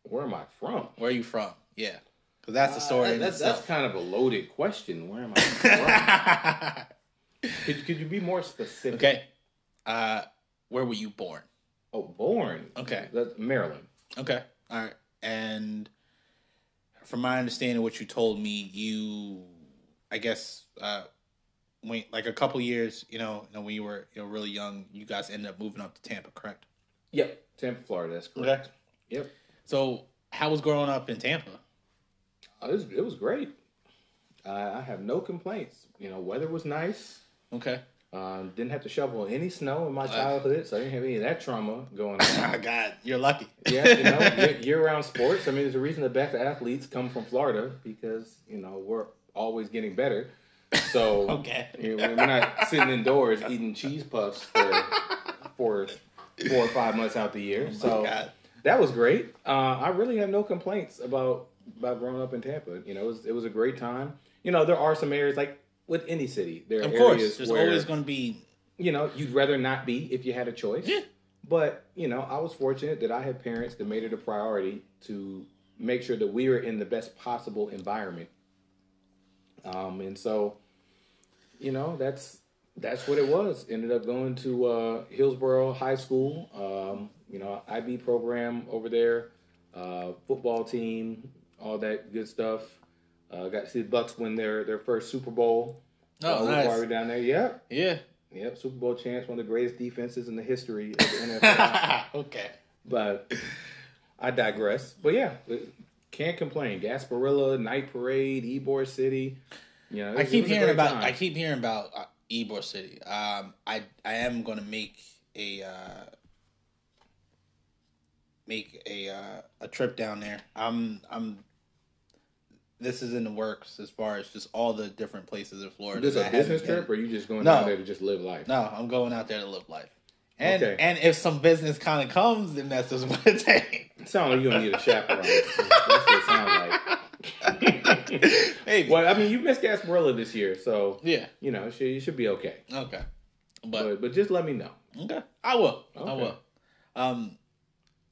Where am I from? Where are you from? Yeah. Because that's the story. That's kind of a loaded question. Where am I from? Could you be more specific? Okay. Where were you born? Oh, born. Okay. That's Maryland. Okay. All right. And from my understanding, what you told me, I guess when, like a couple years, when you were really young, you guys ended up moving up to Tampa, correct? Yep, Tampa, Florida. That's correct. Okay. Yep. So, how was growing up in Tampa? It was great. I have no complaints. Weather was nice. Okay. Didn't have to shovel any snow in my childhood, so I didn't have any of that trauma going on. God, you're lucky. Yeah, year-round sports. I mean, there's a reason the best athletes come from Florida because, we're always getting better. So, okay. We're not sitting indoors eating cheese puffs for 4 or 5 months out the year. Oh so, God. That was great. I really have no complaints about growing up in Tampa. It was a great time. There are some areas, like with any city, there are areas where... Of course, there's always going to be... you'd rather not be if you had a choice. Yeah. But, I was fortunate that I had parents that made it a priority to make sure that we were in the best possible environment. And so, that's what it was. Ended up going to Hillsborough High School, IB program over there, football team, all that good stuff. Got to see the Bucks win their first Super Bowl. Oh, nice. While we were down there. Yep. Yeah. Yep. Super Bowl champs, one of the greatest defenses in the history of the NFL. Okay. But I digress. But yeah, can't complain. Gasparilla, Night Parade, Ybor City. I keep hearing about Ybor City. I am going to make a trip down there. This is in the works as far as just all the different places in Florida. Is this a business trip, or are you just going out there to just live life? No, I'm going out there to live life. And okay. And if some business kind of comes, then that's just what it takes. It sounds like you're going to need a chaperone. That's what it sounds like. Maybe. Well, I mean, you missed Gasparilla this year, so yeah, you should be okay. Okay. But just let me know. Okay. I will. Okay. I will.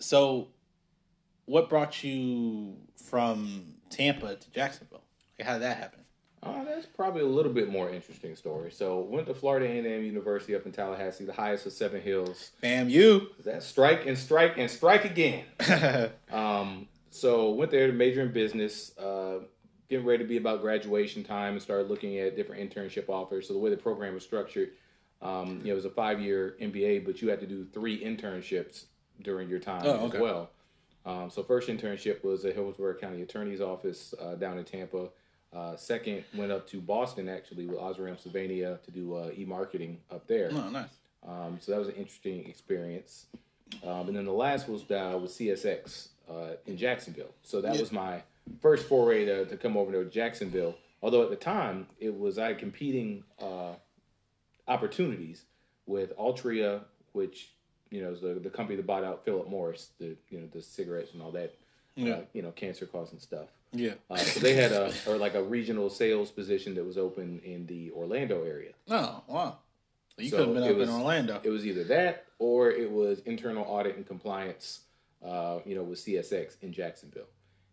So what brought you from Tampa to Jacksonville? How did that happen? That's probably a little bit more interesting story. So, went to Florida A&M University up in Tallahassee, the highest of Seven Hills. Bam, you. That strike and strike and strike again. So, went there to major in business, getting ready to be about graduation time, and started looking at different internship offers. So, the way the program was structured, it was a 5-year MBA, but you had to do 3 internships during your time as well. So first internship was at Hillsborough County Attorney's Office down in Tampa. Second, went up to Boston, actually, with Osram, Sylvania, to do e-marketing up there. Oh, nice. So that was an interesting experience. And then the last was CSX in Jacksonville. So that was my first foray to come over to Jacksonville. Although at the time, I had competing opportunities with Altria, which... the company that bought out Philip Morris, the cigarettes and all that, cancer-causing stuff. Yeah. So they had a regional sales position that was open in the Orlando area. Oh, wow. So you could have been in Orlando. It was either that or it was internal audit and compliance, with CSX in Jacksonville.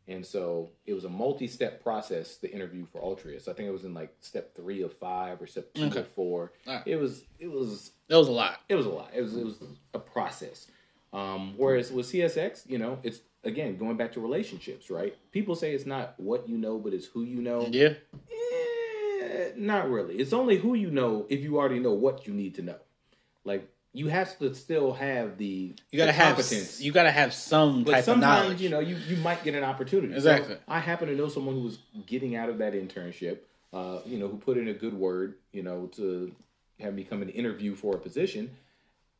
And so it was a multi-step process, the interview for Altria. So I think it was in step 3 of 5 or step 2 of 4. Right. It was a lot. It was a process. Whereas with CSX, it's, again, going back to relationships, right? People say it's not what you know, but it's who you know. Yeah. Not really. It's only who you know if you already know what you need to know. You have to still have the competence. You got to have some type of knowledge. Sometimes, you might get an opportunity. Exactly. So I happen to know someone who was getting out of that internship, who put in a good word, to have me come and interview for a position.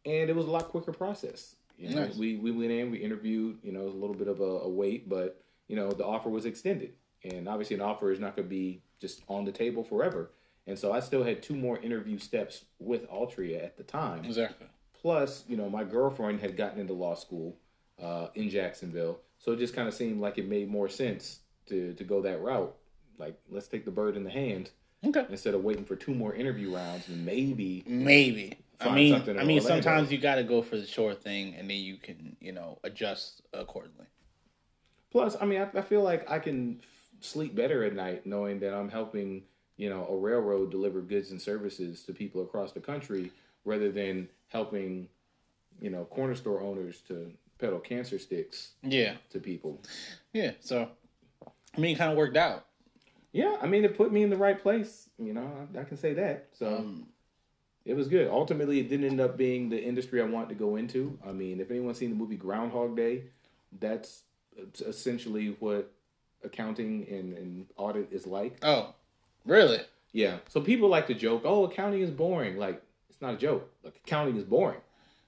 And it was a lot quicker process. Nice. We went in, we interviewed, it was a little bit of a wait, but, the offer was extended. And obviously an offer is not going to be just on the table forever. And so I still had 2 more interview steps with Altria at the time. Exactly. Plus, my girlfriend had gotten into law school in Jacksonville. So it just kind of seemed like it made more sense to go that route. Let's take the bird in the hand. Okay. Instead of waiting for 2 more interview rounds and maybe. I mean, sometimes you got to go for the sure thing and then you can, adjust accordingly. Plus, I mean, I feel like I can sleep better at night knowing that I'm helping... a railroad deliver goods and services to people across the country rather than helping, corner store owners to peddle cancer sticks to people. Yeah. So, it kind of worked out. Yeah, I mean, it put me in the right place. You know, I can say that. So it was good. Ultimately, it didn't end up being the industry I wanted to go into. I mean, if anyone's seen the movie Groundhog Day, that's essentially what accounting and audit is like. Oh, really? Yeah. So people like to joke, oh, accounting is boring. Like, it's not a joke. Like, accounting is boring.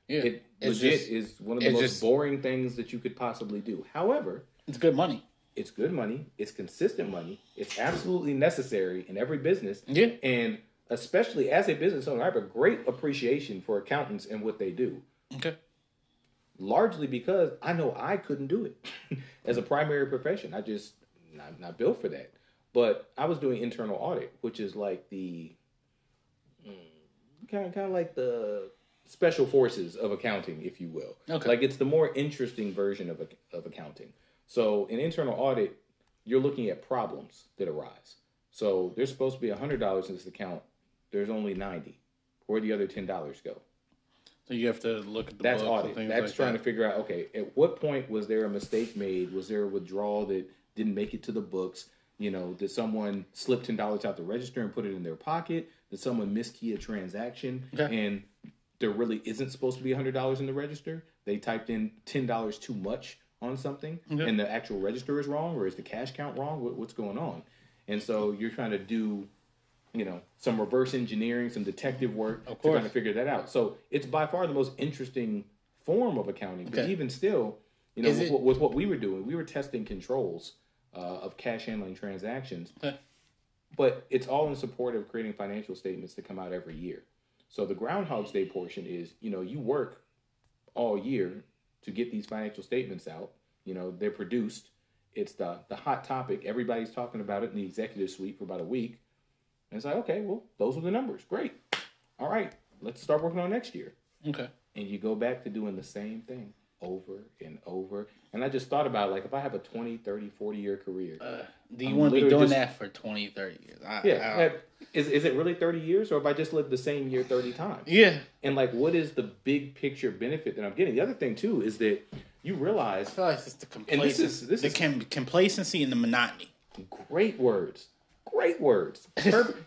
Yeah, it legit just, is one of the most boring things that you could possibly do. However, it's good money. It's good money. It's consistent money. It's absolutely necessary in every business. Yeah. And especially as a business owner, I have a great appreciation for accountants and what they do. Okay. Largely because I know I couldn't do it as a primary profession. I just, not built for that. But I was doing internal audit, which is like the, kind of like the special forces of accounting, if you will. Okay. Like it's the more interesting version of accounting. So in internal audit, you're looking at problems that arise. So there's supposed to be $100 in this account. There's only $90. Where'd the other $10 go? So you have to look at the books and things like that. That's audit. That's trying to figure out, okay, at what point was there a mistake made? Was there a withdrawal that didn't make it to the books? You know, did someone slip $10 out the register and put it in their pocket? Did someone miskey a transaction? Okay. And there really isn't supposed to be $100 in the register. They typed in $10 too much on something, and the actual register is wrong, or is the cash count wrong? What's going on? And so you're trying to do, you know, some reverse engineering, some detective work to kind of figure that out. So it's by far the most interesting form of accounting. But even still, you know, with what we were doing, we were testing controls of cash handling transactions. Okay. But it's all in support of creating financial statements that come out every year. So the Groundhog's Day portion is, you know, you work all year to get these financial statements out. You know, they're produced. It's the hot topic. Everybody's talking about it in the executive suite for about a week. And it's like, okay, well, those were the numbers. Great. All right, let's start working on next year. Okay. And you go back to doing the same thing over and over. And I just thought about, like, if I have a 20, 30, 40-year career. Do you want to be doing that for 20, 30 years? Is it really 30 years, or have I just lived the same year 30 times? Yeah. And, like, what is the big picture benefit that I'm getting? The other thing, too, is that you realize... I feel like it's the complacency, complacency and the monotony. Great words. Great words.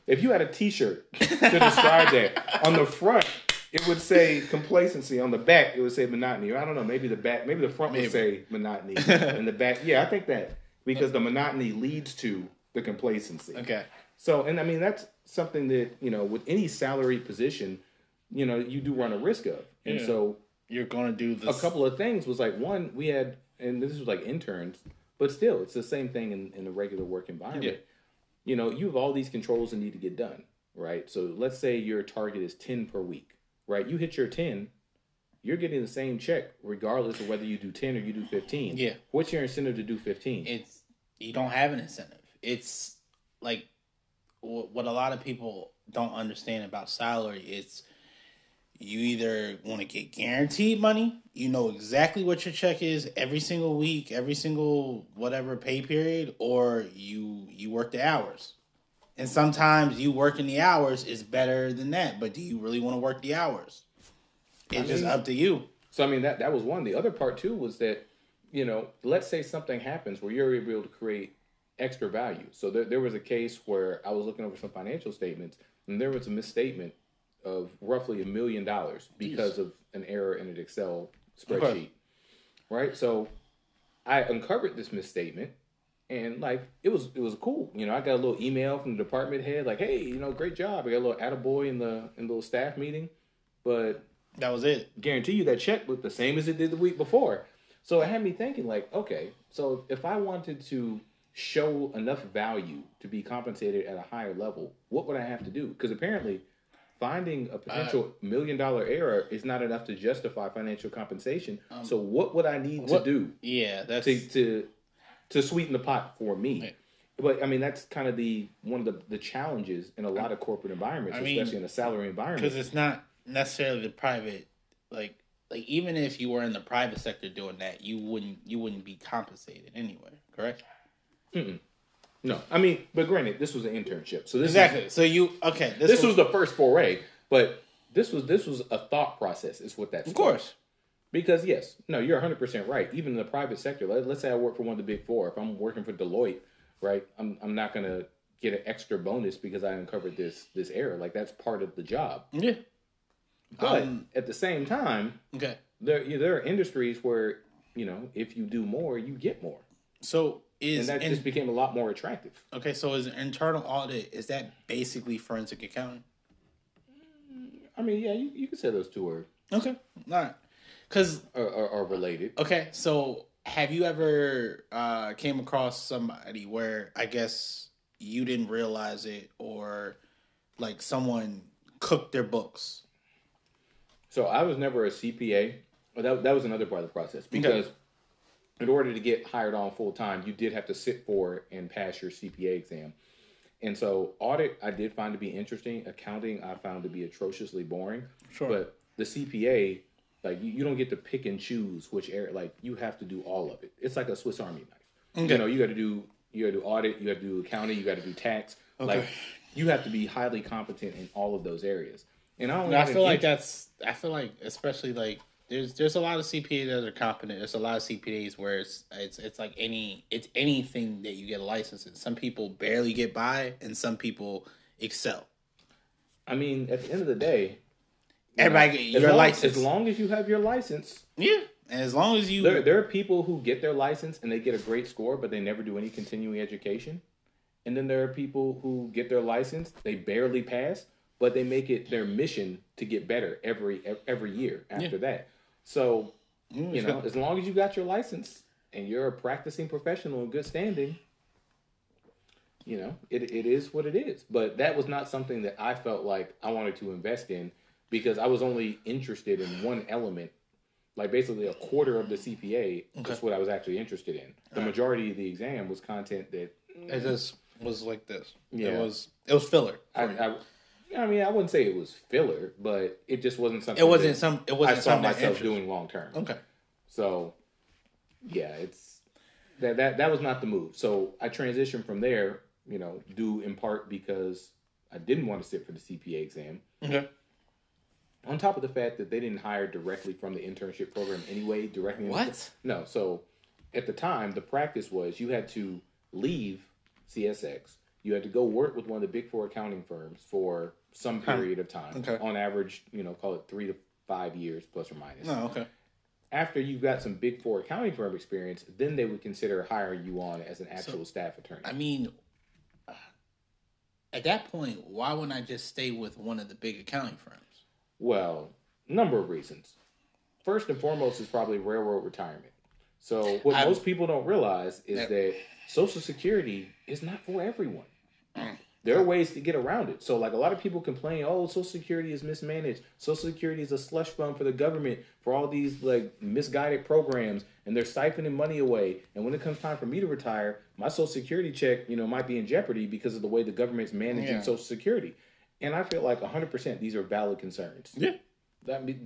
If you had a T-shirt to describe that, on the front... it would say complacency. On the back, it would say monotony. Or I don't know. Maybe the back, maybe the front would say monotony, and the back. Yeah, I think that because the monotony leads to the complacency. Okay. So, and I mean that's something that, you know, with any salaried position, you know, you do run a risk of, and so you're going to do this. A couple of things was like one we had, and this was like interns, but still, it's the same thing in the regular work environment. Yeah. You know, you have all these controls that need to get done, right? So let's say your target is 10 per week. Right, you hit your 10, you're getting the same check regardless of whether you do 10 or you do 15. Yeah. What's your incentive to do 15? It's you don't have an incentive. It's like what a lot of people don't understand about salary. It's you either want to get guaranteed money, you know exactly what your check is every single week, every single whatever pay period, or you work the hours. And sometimes you working the hours is better than that. But do you really want to work the hours? It's just up to you. So, I mean, that was one. The other part, too, was that, you know, let's say something happens where you're able to create extra value. So there was a case where I was looking over some financial statements, and there was a misstatement of roughly $1 million because of an error in an Excel spreadsheet. Okay. Right? So I uncovered this misstatement. And, like, it was cool. You know, I got a little email from the department head, like, hey, you know, great job. I got a little attaboy in the little staff meeting. But that was it. Guarantee you that check looked the same as it did the week before. So it had me thinking, like, okay, so if I wanted to show enough value to be compensated at a higher level, what would I have to do? Because apparently finding a potential $1 million error is not enough to justify financial compensation. So what would I need to do? Yeah, that's... To sweeten the pot for me. Right. But, I mean, that's kind of one of the challenges in a lot of corporate environments, especially in a salary environment. Because it's not necessarily the private, like even if you were in the private sector doing that, you wouldn't be compensated anyway, correct? Mm-mm. No. I mean, but granted, this was an internship. So this was the first foray, but this was a thought process is what that's called. Of course. Because, yes, no, you're 100% right. Even in the private sector, let's say I work for one of the big four. If I'm working for Deloitte, right, I'm not going to get an extra bonus because I uncovered this error. Like, that's part of the job. Yeah. But at the same time, okay, there are industries where, you know, if you do more, you get more. So and just became a lot more attractive. Okay, so is an internal audit, is that basically forensic accounting? I mean, yeah, you could say those two words. Okay, all right. Because are related. Okay, so have you ever came across somebody where I guess you didn't realize it, or like someone cooked their books? So I was never a CPA. That was another part of the process, because in order to get hired on full time, you did have to sit for and pass your CPA exam. And so audit, I did find to be interesting. Accounting, I found to be atrociously boring. Sure. But the CPA, like, you don't get to pick and choose which area. Like, you have to do all of it. It's like a Swiss Army knife. Okay. You know, you got to do audit, you got to do accounting, you got to do tax. Okay. Like, you have to be highly competent in all of those areas. And I feel like especially like there's a lot of CPAs that are competent. There's a lot of CPAs where it's like anything that you get a license in. Some people barely get by, and some people excel. I mean, at the end of the day, everybody get your license. As long as you have your license, yeah. And as long as you, there are people who get their license and they get a great score, but they never do any continuing education. And then there are people who get their license, they barely pass, but they make it their mission to get better every year after that. So, you know, as long as you got your license and you're a practicing professional in good standing, you know, it is what it is. But that was not something that I felt like I wanted to invest in, because I was only interested in one element. Like, basically a quarter of the CPA is what I was actually interested in. The majority of the exam was content that... It just was like this. Yeah. It was filler. I mean, I wouldn't say it was filler, but it just wasn't something. I saw myself doing long term. Okay, so yeah, it's that was not the move. So I transitioned from there, you know, due in part because I didn't want to sit for the CPA exam. Okay. On top of the fact that they didn't hire directly from the internship program anyway, directly. What? No. So at the time, the practice was you had to leave CSX. You had to go work with one of the big four accounting firms for some period of time. Okay. On average, you know, call it 3 to 5 years, plus or minus. Oh, okay. After you've got some big four accounting firm experience, then they would consider hiring you on as an actual staff attorney. I mean, at that point, why wouldn't I just stay with one of the big accounting firms? Well, number of reasons. First and foremost is probably railroad retirement. So what most people don't realize is that Social Security is not for everyone. There are ways to get around it. So, like, a lot of people complain, oh, Social Security is mismanaged. Social Security is a slush fund for the government for all these, like, misguided programs, and they're siphoning money away. And when it comes time for me to retire, my Social Security check, you know, might be in jeopardy because of the way the government's managing Social Security. And I feel like 100% these are valid concerns. Yeah.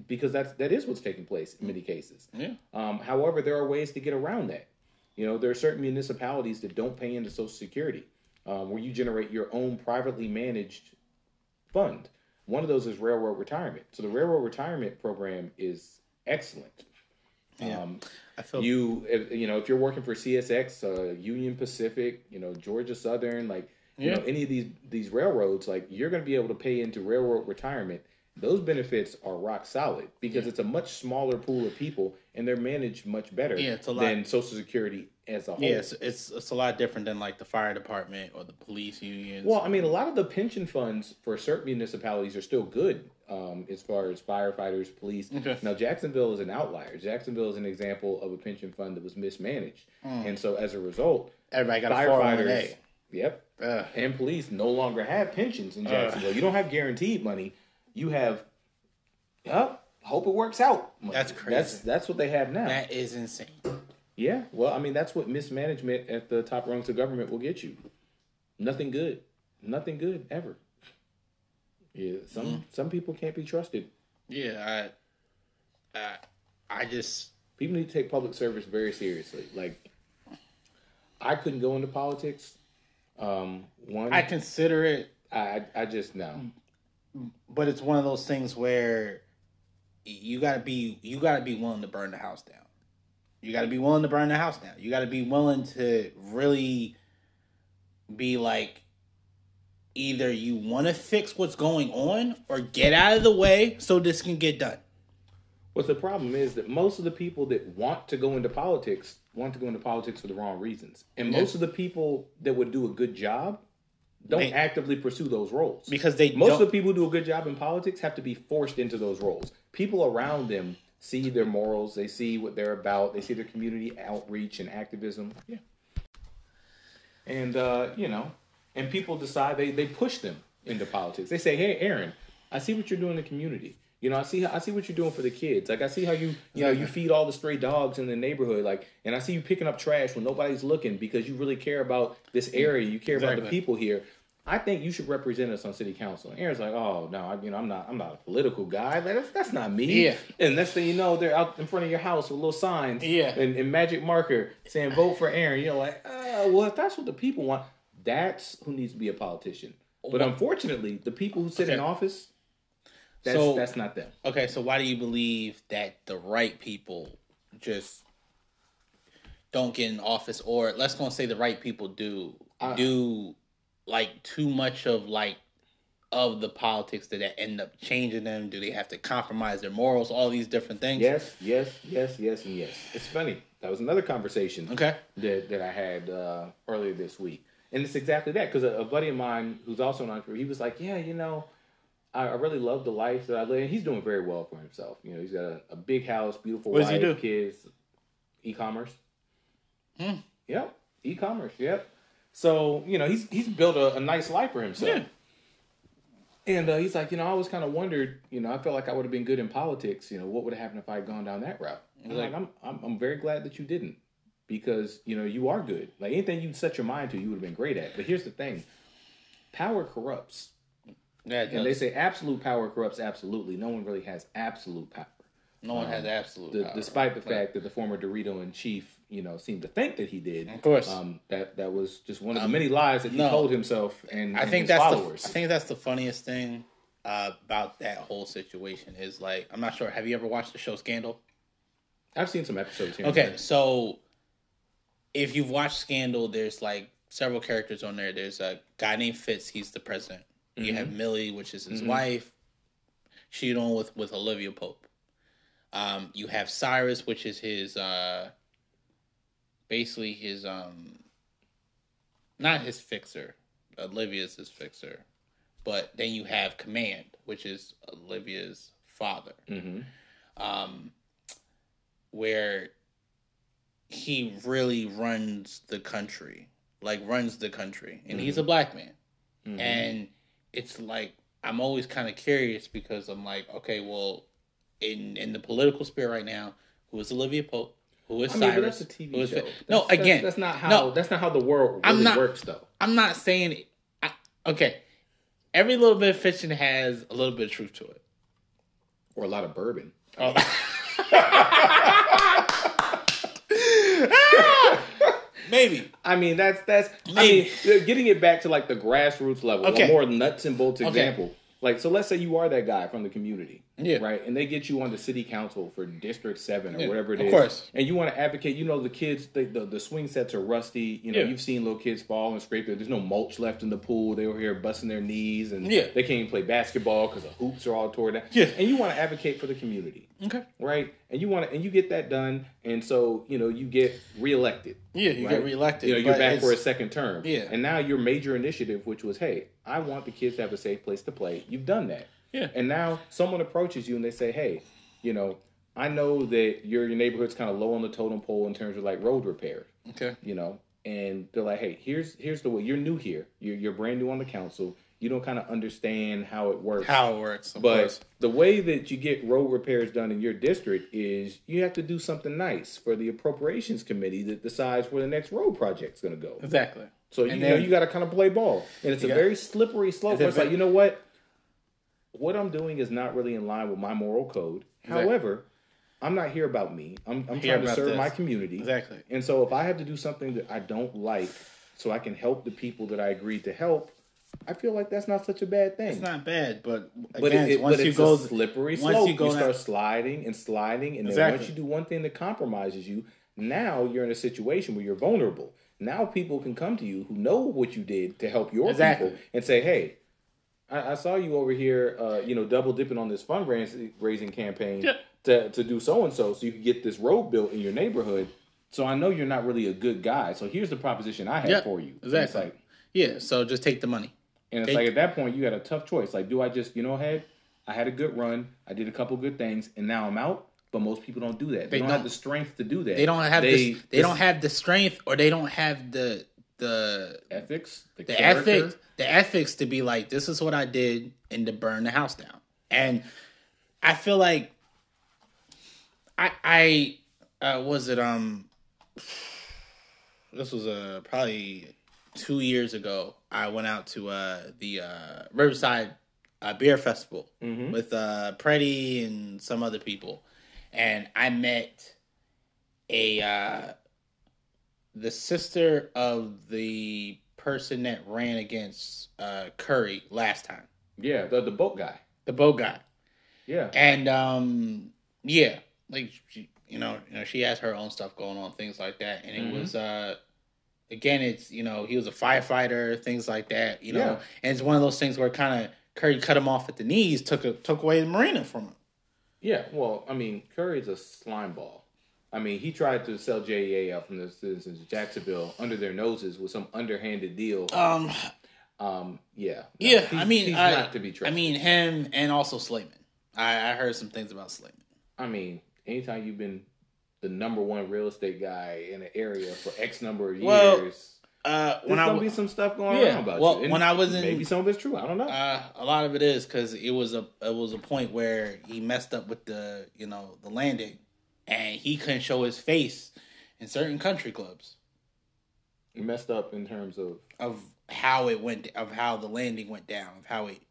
Because that is what's taking place in many cases. Yeah. However, there are ways to get around that. You know, there are certain municipalities that don't pay into Social Security, where you generate your own privately managed fund. One of those is railroad retirement. So the railroad retirement program is excellent. Yeah. If you're working for CSX, Union Pacific, you know, Georgia Southern, like, you know, any of these railroads, like, you're going to be able to pay into railroad retirement. Those benefits are rock solid because it's a much smaller pool of people, and they're managed much better than Social Security as a whole. Yeah, it's a lot different than, like, the fire department or the police unions. Well, I mean, a lot of the pension funds for certain municipalities are still good as far as firefighters, police. Okay. Now, Jacksonville is an outlier. Jacksonville is an example of a pension fund that was mismanaged. And so, as a result, everybody got firefighters, a 401k. Yep. And police no longer have pensions in Jacksonville. You don't have guaranteed money. You have, hope it works out. That's crazy. That's what they have now. That is insane. Yeah. Well, I mean, that's what mismanagement at the top rungs of government will get you. Nothing good. Nothing good ever. Yeah. Some people can't be trusted. Yeah. I just... People need to take public service very seriously. Like, I couldn't go into politics. I consider it... I just, no. But it's one of those things where you gotta be willing to burn the house down. You gotta be willing to burn the house down. You gotta be willing to really be like, either you want to fix what's going on or get out of the way so this can get done. Well, the problem is that most of the people that want to go into politics want to go into politics for the wrong reasons. And most of the people that would do a good job don't actively pursue those roles. Because they most of the people who do a good job in politics have to be forced into those roles. People around them see their morals. They see what they're about. They see their community outreach and activism. Yeah. And, you know, and people decide they push them into politics. They say, hey, Aaron, I see what you're doing in the community. You know, I see what you're doing for the kids. Like, I see how you know, you feed all the stray dogs in the neighborhood. Like, and I see you picking up trash when nobody's looking because you really care about this area. You care about the people here. I think you should represent us on city council. And Aaron's like, oh no, I'm not a political guy. Like, that's not me. Yeah. And next thing you know, they're out in front of your house with little signs. Yeah. And magic marker saying vote for Aaron. You're like, oh, well, if that's what the people want, that's who needs to be a politician. But unfortunately, the people who sit in office. That's not them. Okay, so why do you believe that the right people just don't get in office, or let's go and say the right people do like too much of the politics that end up changing them? Do they have to compromise their morals? All these different things. Yes, and yes. It's funny. That was another conversation. Okay. That I had earlier this week, and it's exactly that because a buddy of mine who's also an entrepreneur, he was like, yeah, you know. I really love the life that I live. He's doing very well for himself. You know, he's got a big house, beautiful wife, kids, e-commerce. Mm. Yep, e-commerce. Yep. So you know, he's built a nice life for himself. Yeah. And he's like, you know, I always kind of wondered. You know, I felt like I would have been good in politics. You know, what would have happened if I had gone down that route? And I'm like, I'm very glad that you didn't, because you know you are good. Like anything you set your mind to, you would have been great at. But here's the thing: power corrupts. Yeah, and they say absolute power corrupts absolutely. No one really has absolute power. No one has absolute power. Despite the fact that the former Dorito-in-Chief, you know, seemed to think that he did. Of course. That was just one of the many lies that he told himself and his followers. I think that's the funniest thing about that whole situation is, like, I'm not sure. Have you ever watched the show Scandal? I've seen some episodes here. Okay, so if you've watched Scandal, there's, like, several characters on there. There's a guy named Fitz. He's the president. You have Millie, which is his wife. She's on with Olivia Pope. You have Cyrus, which is his, basically his, not his fixer. Olivia's his fixer. But then you have Command, which is Olivia's father. Mm-hmm. Where he really runs the country. And he's a black man. Mm-hmm. And it's like, I'm always kind of curious because I'm like, okay, well, in the political sphere right now, who is Olivia Pope? Who is Cyrus? But that's a TV show. That's not how the world really works, though. I'm not saying it. Okay, every little bit of fiction has a little bit of truth to it. Or a lot of bourbon. Oh. Maybe. I mean, that's. Maybe. I mean, getting it back to like the grassroots level, a more nuts and bolts example. Like, so let's say you are that guy from the community, right? And they get you on the city council for District 7 or whatever it is. Of course. And you want to advocate. You know, the kids, the swing sets are rusty. You know, you've seen little kids fall and scrape. There's no mulch left in the pool. They were here busting their knees, and they can't even play basketball because the hoops are all torn down. Yeah. And you want to advocate for the community, right? And you want to, and you get that done, and so you know you get reelected. Yeah, you get reelected. You know, you're back for a second term. Yeah. And now your major initiative, which was, hey, I want the kids to have a safe place to play. You've done that. Yeah. And now someone approaches you and they say, hey, you know, I know that your neighborhood's kind of low on the totem pole in terms of like road repair. Okay. You know, and they're like, hey, here's the way. You're new here. You're brand new on the council. You don't kind of understand how it works. But the way that you get road repairs done in your district is you have to do something nice for the appropriations committee that decides where the next road project's going to go. Exactly. So, you know, you got to kind of play ball. And it's a very slippery slope. It's like, you know what I'm doing is not really in line with my moral code. Exactly. However, I'm not here about me. I'm trying to serve my community. Exactly. And so if I have to do something that I don't like so I can help the people that I agreed to help, I feel like that's not such a bad thing. It's not bad, but again, once you go slippery slope, you start sliding, and then once you do one thing that compromises you, now you're in a situation where you're vulnerable. Now people can come to you who know what you did to help your people and say, hey, I saw you over here, double dipping on this fundraising campaign to do so-and-so so you can get this road built in your neighborhood. So I know you're not really a good guy. So here's the proposition I have for you. Exactly. It's like, yeah, so just take the money. And it's like at that point, you got a tough choice. Like, do I just, I had a good run. I did a couple good things, and now I'm out. But most people don't do that. They don't have the strength to do that. They don't have the strength, or they don't have the ethics, the ethics to be like, this is what I did, and to burn the house down. And I feel like this was probably 2 years ago. I went out to the Riverside Beer Festival with Preddy and some other people. And I met the sister of the person that ran against Curry last time. Yeah, the boat guy. The boat guy. Yeah. And she, she has her own stuff going on, things like that. And it was again, it's he was a firefighter, things like that. And it's one of those things where kind of Curry cut him off at the knees, took away the marina from him. Yeah, well, Curry's a slime ball. He tried to sell JEA out from the citizens of Jacksonville under their noses with some underhanded deal. He's not to be trusted. Him and also Slayman. I heard some things about Slayman. Anytime you've been the number one real estate guy in an area for X number of years, there's going to be some stuff going on about you. And when I was in... Maybe some of it's true. I don't know. A lot of it is, because it was a point where he messed up with the landing, and he couldn't show his face in certain country clubs. He messed up in terms of... Of how the landing went down, of how it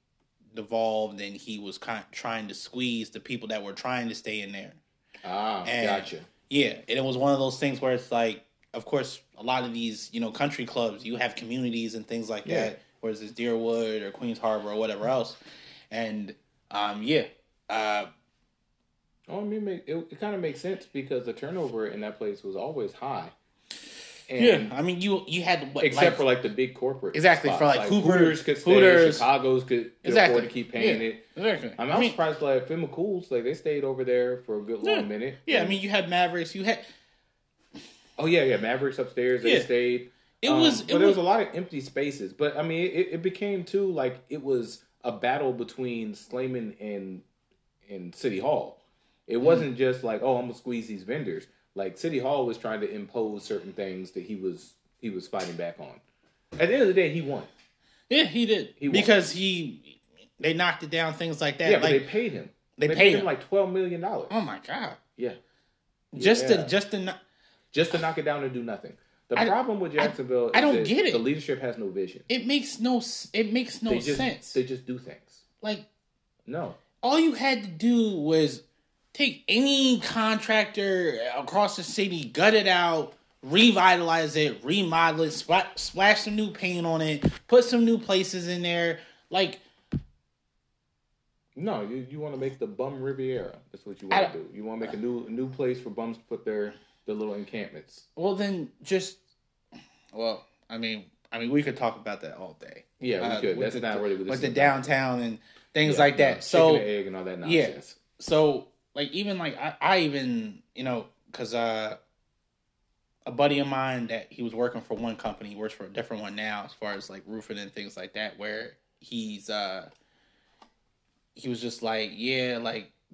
devolved, and he was kind of trying to squeeze the people that were trying to stay in there. Gotcha. Yeah, and it was one of those things where it's like, of course, a lot of these, country clubs, you have communities and things like that, whereas it's Deerwood or Queens Harbor or whatever else. And, it kind of makes sense because the turnover in that place was always high. And you had... for, the big corporate... Exactly, spots. For, Hooters could stay, Hooters. Chicago's could afford to keep paying it. Exactly. I'm surprised, Finn McCool's, they stayed over there for a good long minute. Yeah, you had Mavericks, you had... Oh, yeah, Mavericks upstairs, they stayed. There was a lot of empty spaces. But, it became, too, it was a battle between Slayman and City Hall. It wasn't just I'm going to squeeze these vendors. City Hall was trying to impose certain things that he was fighting back on. At the end of the day, he won. Yeah, he did. They knocked it down, things like that. Yeah, but they paid him. They paid him, $12 million. Oh, my God. Yeah. Just to knock it down and do nothing. The problem with Jacksonville is that the leadership has no vision. It makes no sense. They just do things. No. All you had to do was take any contractor across the city, gut it out, revitalize it, remodel it, splash some new paint on it, put some new places in there. No, you want to make the Bum Riviera. That's what you want to do. You want to make a new place for bums to put their... The little encampments. Well, then just... Well, we could talk about that all day. Yeah, we could. That's not really... With the downtown and things like that. So chicken and egg and all that nonsense. Yeah. So, because a buddy of mine that he was working for one company, he works for a different one now as far as, roofing and things like that, where he's... he was just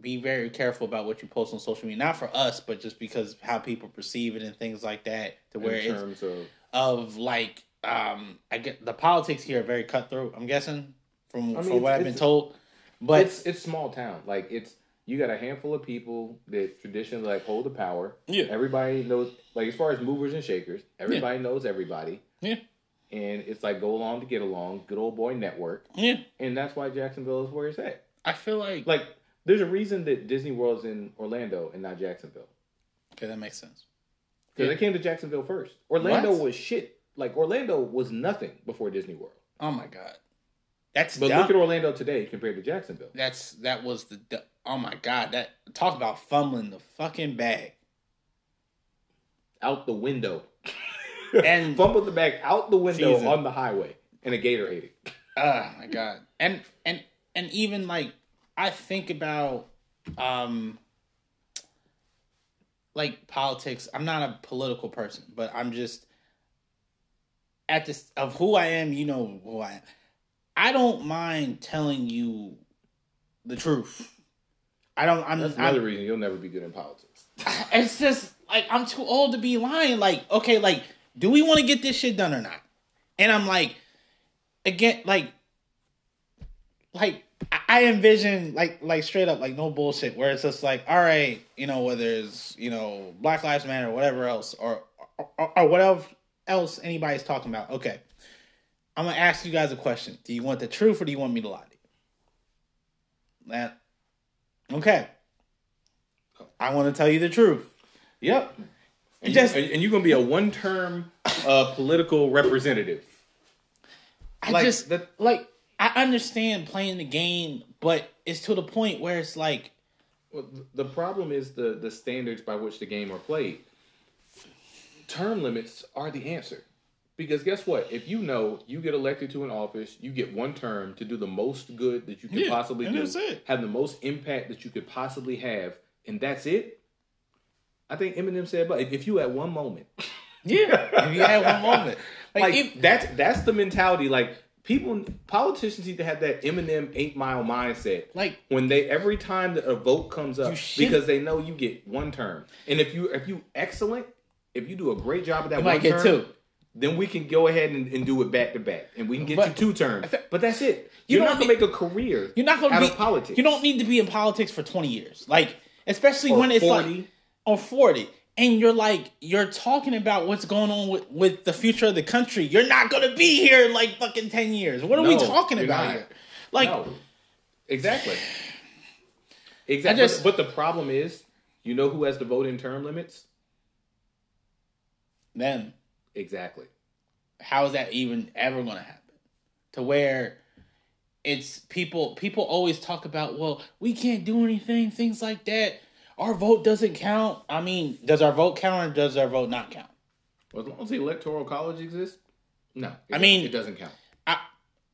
be very careful about what you post on social media. Not for us, but just because how people perceive it and things like that. To where in terms I get the politics here are very cutthroat. I'm guessing from what I've been told. But it's small town. You got a handful of people that traditionally hold the power. Yeah, everybody knows. As far as movers and shakers, everybody knows everybody. Yeah. And it's go along to get along. Good old boy network. Yeah. And that's why Jacksonville is where it's at. I feel like. There's a reason that Disney World's in Orlando and not Jacksonville. Okay, that makes sense. Because they came to Jacksonville first. Orlando was shit. Orlando was nothing before Disney World. Oh, my God. But look at Orlando today compared to Jacksonville. Oh, my God. Talk about fumbling the fucking bag. Out the window. and fumbled the bag out the window on the highway, and a gator ate it. Oh my God. And even like I think about like politics. I'm not a political person, but I'm just at this of who I am, you know who I am. I don't mind telling you the truth. That's another reason you'll never be good in politics. It's just like I'm too old to be lying. Like, okay, like, do we want to get this shit done or not? And I'm like, again, like I envision like straight up like no bullshit where it's just like, all right, you know, whether it's, you know, Black Lives Matter or whatever else or whatever else anybody's talking about. Okay, I'm gonna ask you guys a question. Do you want the truth or do you want me to lie to you? That. Okay. I want to tell you the truth. Yep. And you're going to be a one-term political representative. I understand playing the game, but it's to the point where it's like... Well, the problem is the standards by which the game are played. Term limits are the answer. Because guess what? If you know you get elected to an office, you get one term to do the most good that you can possibly do, have the most impact that you could possibly have, and that's it. I think Eminem said, "But if you had one moment, if you had one moment, that's the mentality. Like politicians need to have that Eminem 8 Mile mindset. Like when every time that a vote comes up, because they know you get one term, and if you excellent, if you do a great job at that, you one might get term, two. Then we can go ahead and do it back to back. And we can get you 2 terms. But that's it. You're not going to make a career out of politics. You don't need to be in politics for 20 years. Like, especially or when it's 40. Like... Or 40. And you're like, you're talking about what's going on with the future of the country. You're not going to be here in like fucking 10 years. What are we talking about here? Like... No. Exactly. But the problem is, you know who has to vote in term limits? Them. Exactly. How is that even ever going to happen? To where it's people always talk about, well, we can't do anything, things like that. Our vote doesn't count. I mean, does our vote count or does our vote not count? Well, as long as the Electoral College exists, no. It doesn't count.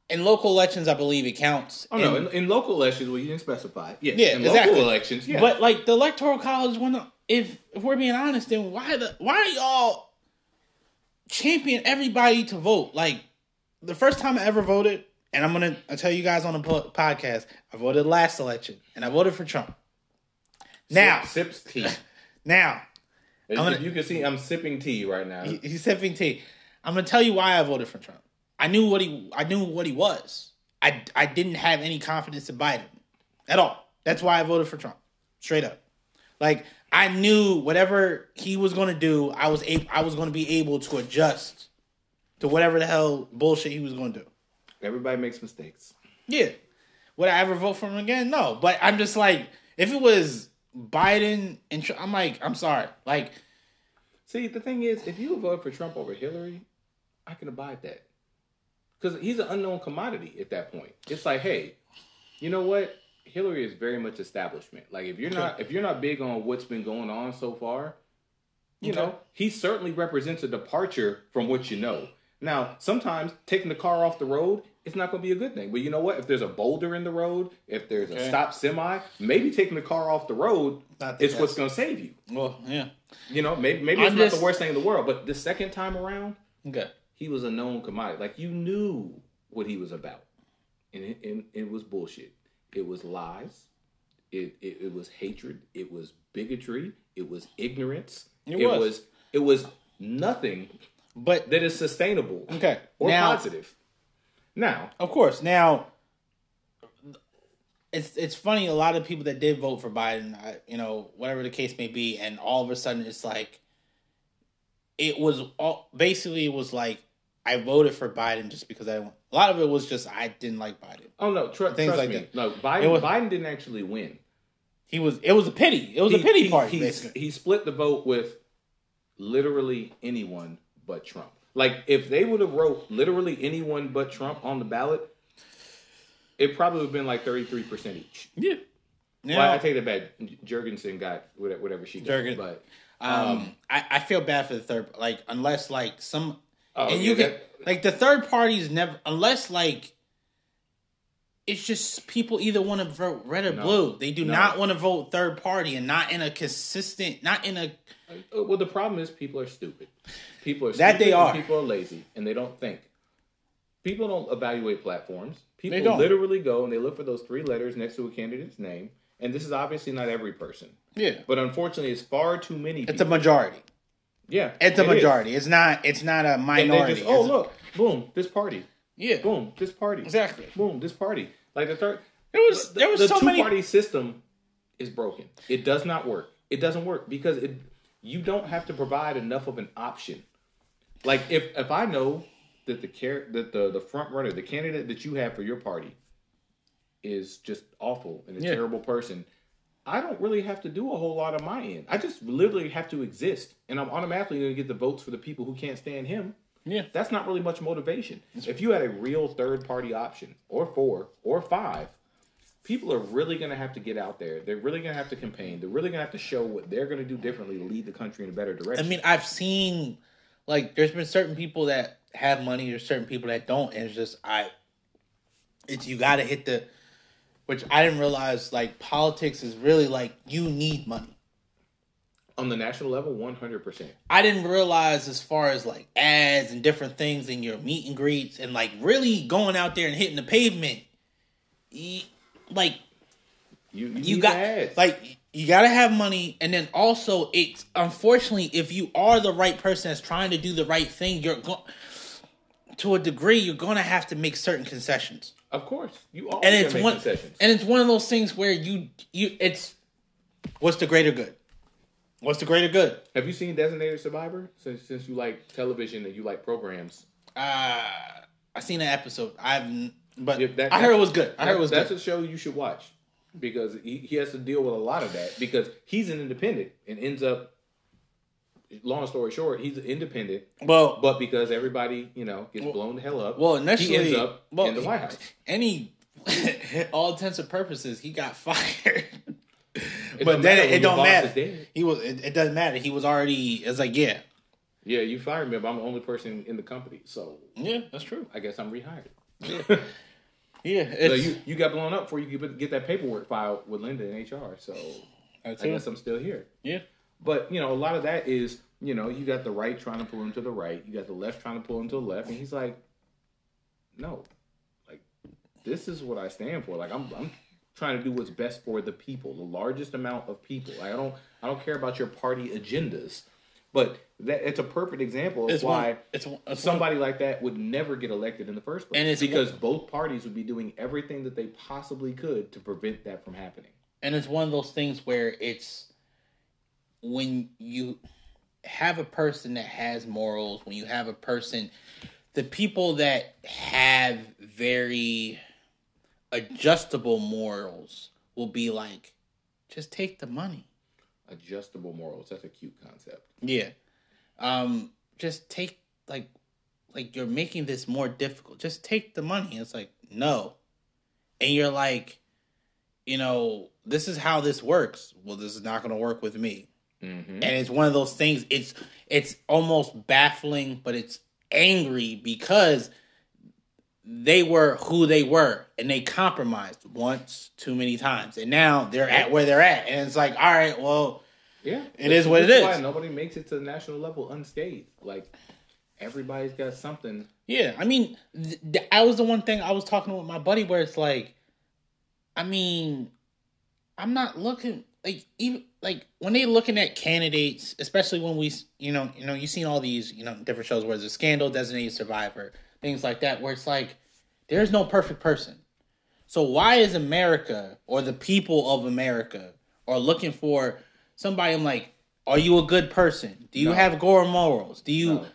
In local elections, I believe it counts. Oh, no. In local elections, well, you didn't specify. Yes, yeah, in exactly. Local elections, yeah. But, like, the Electoral College, if we're being honest, then why are y'all... champion everybody to vote. Like the first time I ever voted, and I'm gonna tell you guys on the podcast, I voted last election and I voted for Trump. Now, sips tea. Now, you can see I'm sipping tea right now. He's sipping tea. I'm gonna tell you why I voted for Trump. I knew what he was. I didn't have any confidence in Biden at all. That's why I voted for Trump. Straight up, like. I knew whatever he was going to do, I was going to be able to adjust to whatever the hell bullshit he was going to do. Everybody makes mistakes. Yeah. Would I ever vote for him again? No. But I'm just like, if it was Biden and Trump, I'm like, I'm sorry. Like, see, the thing is, if you vote for Trump over Hillary, I can abide that. Because he's an unknown commodity at that point. It's like, hey, you know what? Hillary is very much establishment. Like if you're not big on what's been going on so far, you know, he certainly represents a departure from what you know. Now, sometimes taking the car off the road, it's not going to be a good thing. But you know what? If there's a boulder in the road, if there's a stopped semi, maybe taking the car off the road is what's going to save you. Well, yeah. You know, maybe it's not the worst thing in the world. But the second time around, he was a known commodity. Like you knew what he was about. And it was bullshit. It was lies. It was hatred. It was bigotry. It was ignorance. It was nothing but that is sustainable positive. Now. Of course. Now, it's funny. A lot of people that did vote for Biden, you know, whatever the case may be, and all of a sudden it's like, it was like, I voted for Biden just because I won. A lot of it was just I didn't like Biden. Oh no, trust me. That. No, Biden didn't actually win. It was a pity. It was a pity party. He split the vote with literally anyone but Trump. Like if they would have wrote literally anyone but Trump on the ballot, it probably would have been like 33% each. Yeah. Yeah. Well, I take that back. Jurgensen got whatever she got. But I feel bad for the third. Like unless like some the third party's never unless like. It's just people either want to vote red or blue. They do not want to vote third party and not in a consistent, not in a... Well, the problem is people are stupid. People are stupid. That they are. People are lazy and they don't think. People don't evaluate platforms. People literally go and they look for those three letters next to a candidate's name. And this is obviously not every person. Yeah. But unfortunately, it's far too many people. It's a majority. Yeah. It's a majority. It's not a minority. And they just, boom, this party. Yeah. Boom. This party. Exactly. Boom. This party. Like the third. There was so many. The two-party system is broken. It does not work. It doesn't work because you don't have to provide enough of an option. Like if I know that the front runner, the candidate that you have for your party, is just awful and a terrible person, I don't really have to do a whole lot on my end. I just literally have to exist, and I'm automatically going to get the votes for the people who can't stand him. Yeah, that's not really much motivation. If you had a real third-party option, or four, or five, people are really going to have to get out there. They're really going to have to campaign. They're really going to have to show what they're going to do differently to lead the country in a better direction. I mean, I've seen, like, there's been certain people that have money, there's certain people that don't, and it's just, you got to hit the, which I didn't realize, like, politics is really, like, you need money. On the national level, 100%. I didn't realize as far as, like, ads and different things and your meet and greets and, like, really going out there and hitting the pavement. Like, you got ads. Like, you got to have money. And then also, it's, unfortunately, if you are the right person that's trying to do the right thing, to a degree, you're going to have to make certain concessions. Of course. You always have to make concessions. And it's one of those things where it's, what's the greater good? What's the greater good? Have you seen Designated Survivor? Since you like television and you like programs, I seen an episode. I heard it was good. That's a show you should watch because he has to deal with a lot of that because he's an independent and ends up. Long story short, he's independent. Well, but because everybody gets blown the hell up. Well, initially, he ends up in the White House. All intents and purposes, he got fired. But then it don't matter. It doesn't matter. He was already. It's like yeah. You fired me, but I'm the only person in the company. So yeah, that's true. I guess I'm rehired. Yeah, yeah. So you got blown up before you could get that paperwork filed with Linda in HR. So I guess I'm still here. Yeah. But a lot of that is you got the right trying to pull him to the right, you got the left trying to pull him to the left, and he's like, no, like this is what I stand for. Like I'm trying to do what's best for the people, the largest amount of people. Like, I don't care about your party agendas, but it's a perfect example of why somebody like that would never get elected in the first place. And it's because both parties would be doing everything that they possibly could to prevent that from happening. And it's one of those things where it's when you have a person that has morals, when you have a person, the people that have very adjustable morals will be like, just take the money. Adjustable morals. That's a cute concept. Yeah. Just take, like you're making this more difficult. Just take the money. It's like, no. And you're like, this is how this works. Well, this is not going to work with me. Mm-hmm. And it's one of those things, it's almost baffling, but it's angry because they were who they were, and they compromised once too many times, and now they're at where they're at, and it's like, all right, well, yeah, it is what it is. Why nobody makes it to the national level unscathed. Like everybody's got something. Yeah, I mean, I was the one thing I was talking with my buddy where it's like, I mean, I'm not looking like even like when they looking at candidates, especially when we, you've seen all these, different shows where there's a scandal, Designated Survivor. Things like that, where it's like, there's no perfect person. So why is America or the people of America are looking for somebody? I'm like, are you a good person? Do you have good morals? Do you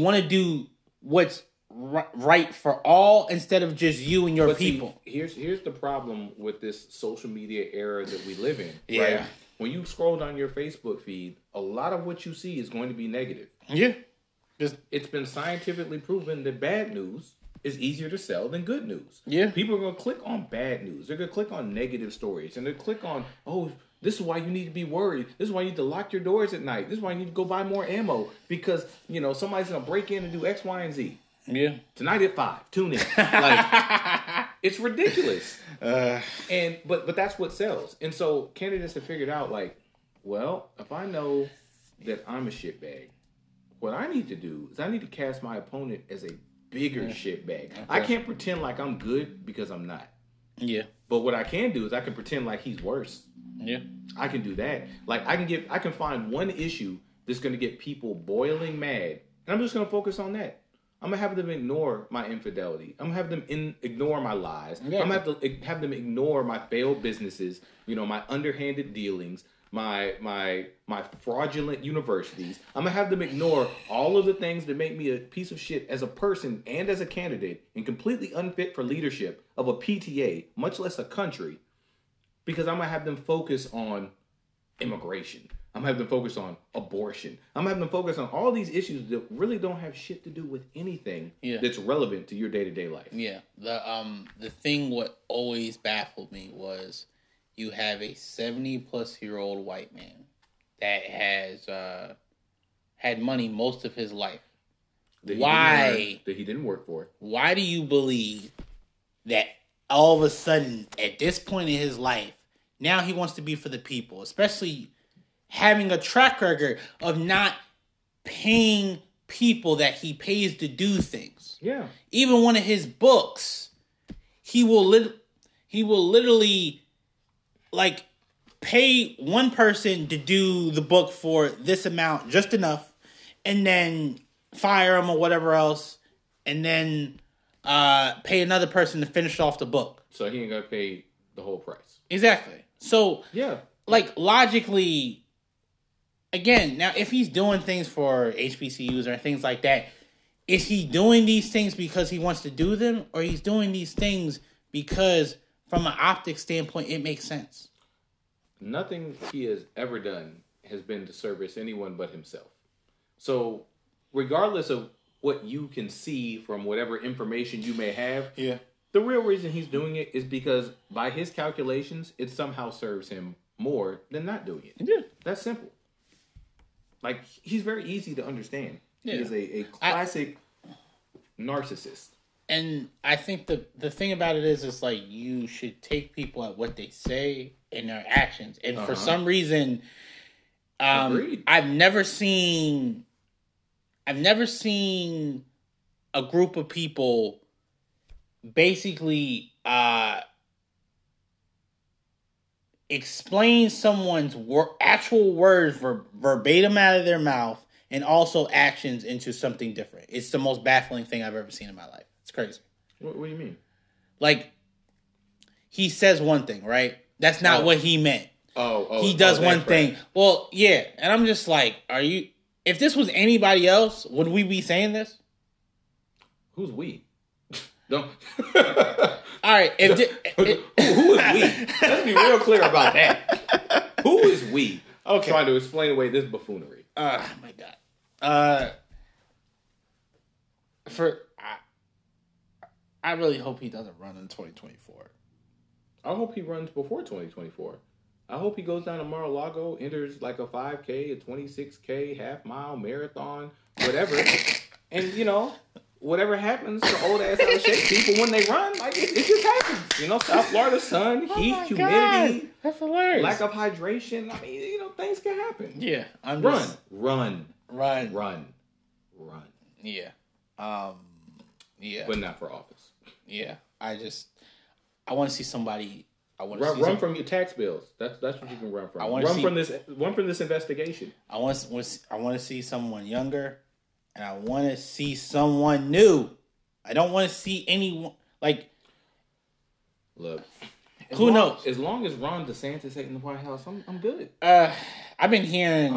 want to do what's right for all instead of just you and your people? See, here's the problem with this social media era that we live in. Yeah. Right? When you scroll down your Facebook feed, a lot of what you see is going to be negative. Yeah. It's been scientifically proven that bad news is easier to sell than good news. Yeah. People are going to click on bad news. They're going to click on negative stories. And they'll click on, oh, this is why you need to be worried. This is why you need to lock your doors at night. This is why you need to go buy more ammo. Because, you know, somebody's going to break in and do X, Y, and Z. Yeah. Tonight at 5. Tune in. Like, it's ridiculous. But that's what sells. And so candidates have figured out, like, well, if I know that I'm a shitbag, what I need to do is I need to cast my opponent as a bigger shitbag. Okay. I can't pretend like I'm good because I'm not. Yeah. But what I can do is I can pretend like he's worse. Yeah. I can do that. Like, I can find one issue that's going to get people boiling mad, and I'm just going to focus on that. I'm going to have them ignore my infidelity. I'm going to have them ignore my lies. Yeah. I'm going to have them ignore my failed businesses, you know, my underhanded dealings, my fraudulent universities. I'm going to have them ignore all of the things that make me a piece of shit as a person and as a candidate and completely unfit for leadership of a PTA, much less a country, because I'm going to have them focus on immigration. I'm going to have them focus on abortion. I'm going to have them focus on all these issues that really don't have shit to do with anything that's relevant to your day-to-day life. Yeah. The thing what always baffled me was you have a 70-plus-year-old white man that has had money most of his life. That he didn't work for. Why do you believe that all of a sudden, at this point in his life, now he wants to be for the people, especially having a track record of not paying people that he pays to do things? Yeah. Even one of his books, he will literally... like, pay one person to do the book for this amount, just enough, and then fire them or whatever else, and then pay another person to finish off the book. So he ain't gonna pay the whole price. Exactly. So, yeah, like, logically, again, now, if he's doing things for HBCUs or things like that, is he doing these things because he wants to do them, or he's doing these things because... from an optics standpoint, it makes sense. Nothing he has ever done has been to service anyone but himself. So, regardless of what you can see from whatever information you may have, the real reason he's doing it is because, by his calculations, it somehow serves him more than not doing it. Yeah. That's simple. Like, he's very easy to understand. Yeah. He is a classic narcissist. And I think the thing about it is like, you should take people at what they say and their actions. And for some reason, I've never seen a group of people basically explain someone's actual words verbatim out of their mouth and also actions into something different. It's the most baffling thing I've ever seen in my life. It's crazy. What do you mean? Like, he says one thing, right? That's not what he meant. He does one thing. Well, yeah. And I'm just like, if this was anybody else, would we be saying this? Who's we? Don't. All right. Who is we? Let's be real clear about that. Who is we? Okay. Trying to explain away this buffoonery. Oh, my God. I really hope he doesn't run in 2024. I hope he runs before 2024. I hope he goes down to Mar-a-Lago, enters like a 5K, a 26K, half-mile marathon, whatever. And, you know, whatever happens to old-ass out of shape people when they run, like, it just happens. You know, South Florida sun, heat, humidity. God. That's hilarious. Lack of hydration. I mean, you know, things can happen. Yeah. Run. Yeah. Yeah. But not for office. Yeah, I want to see somebody. I want to run from your tax bills. That's what you can run from. Run from this investigation. I want to see someone younger, and I want to see someone new. I don't want to see anyone like. Look, who knows? As long as Ron DeSantis ain't in the White House, I'm good. I've been hearing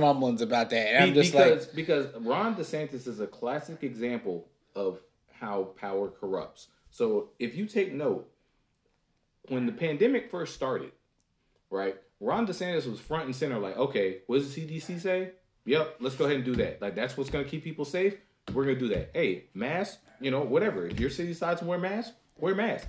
rumblings about that. And because Ron DeSantis is a classic example of how power corrupts. So if you take note, when the pandemic first started, right, Ron DeSantis was front and center, like, okay, what does the CDC say? Yep, let's go ahead and do that. Like, that's what's going to keep people safe. We're going to do that. Hey, mask, you know, whatever. If your city decides to wear masks, wear masks.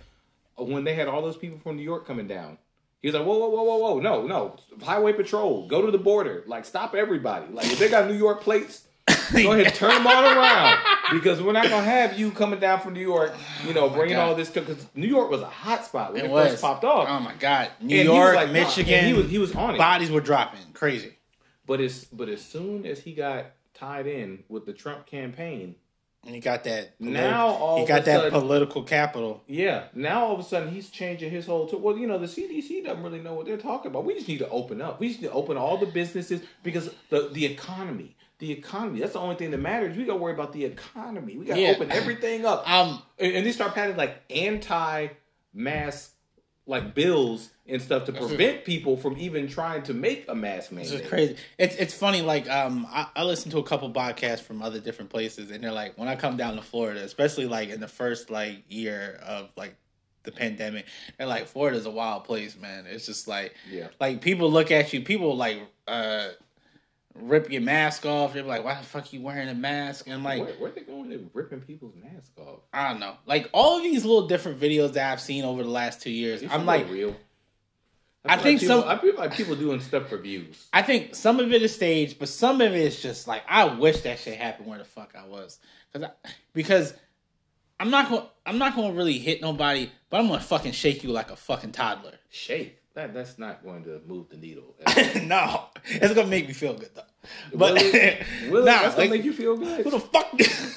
When they had all those people from New York coming down, he was like, whoa, whoa, whoa, whoa, whoa. No, no. Highway patrol. Go to the border. Like, stop everybody. Like, if they got New York plates, go ahead, turn them all around. Because we're not going to have you coming down from New York, you know, bringing all this. Because New York was a hot spot when it first popped off. Oh, my God. New York, like, Michigan. He was on it. Bodies were dropping. Crazy. But as soon as he got tied in with the Trump campaign. And he got that. Political capital. Yeah. Now all of a sudden he's changing his whole tour. Well, you know, the CDC doesn't really know what they're talking about. We just need to open up. We just need to open all the businesses because the economy. The economy. That's the only thing that matters. We got to worry about the economy. We got to open everything up. And they start passing like anti-mask like bills and stuff to prevent people from even trying to make a mask mandate. This is crazy. It's funny. Like I listen to a couple podcasts from other different places, and they're like, when I come down to Florida, especially like in the first like year of like the pandemic, they're like, Florida's a wild place, man. It's just like, like people look at you, people like. Rip your mask off. You're like, why the fuck are you wearing a mask? And like, where are they going to ripping people's masks off? I don't know. Like all of these little different videos that I've seen over the last 2 years, I'm like, real. I feel like people doing stuff for views. I think some of it is staged, but some of it is just like, I wish that shit happened where the fuck I was, because I'm not gonna really hit nobody, but I'm gonna fucking shake you like a fucking toddler. Shake. That's not going to move the needle. No. It's going to make me feel good, though. But really? That's going to make you feel good? Who the fuck?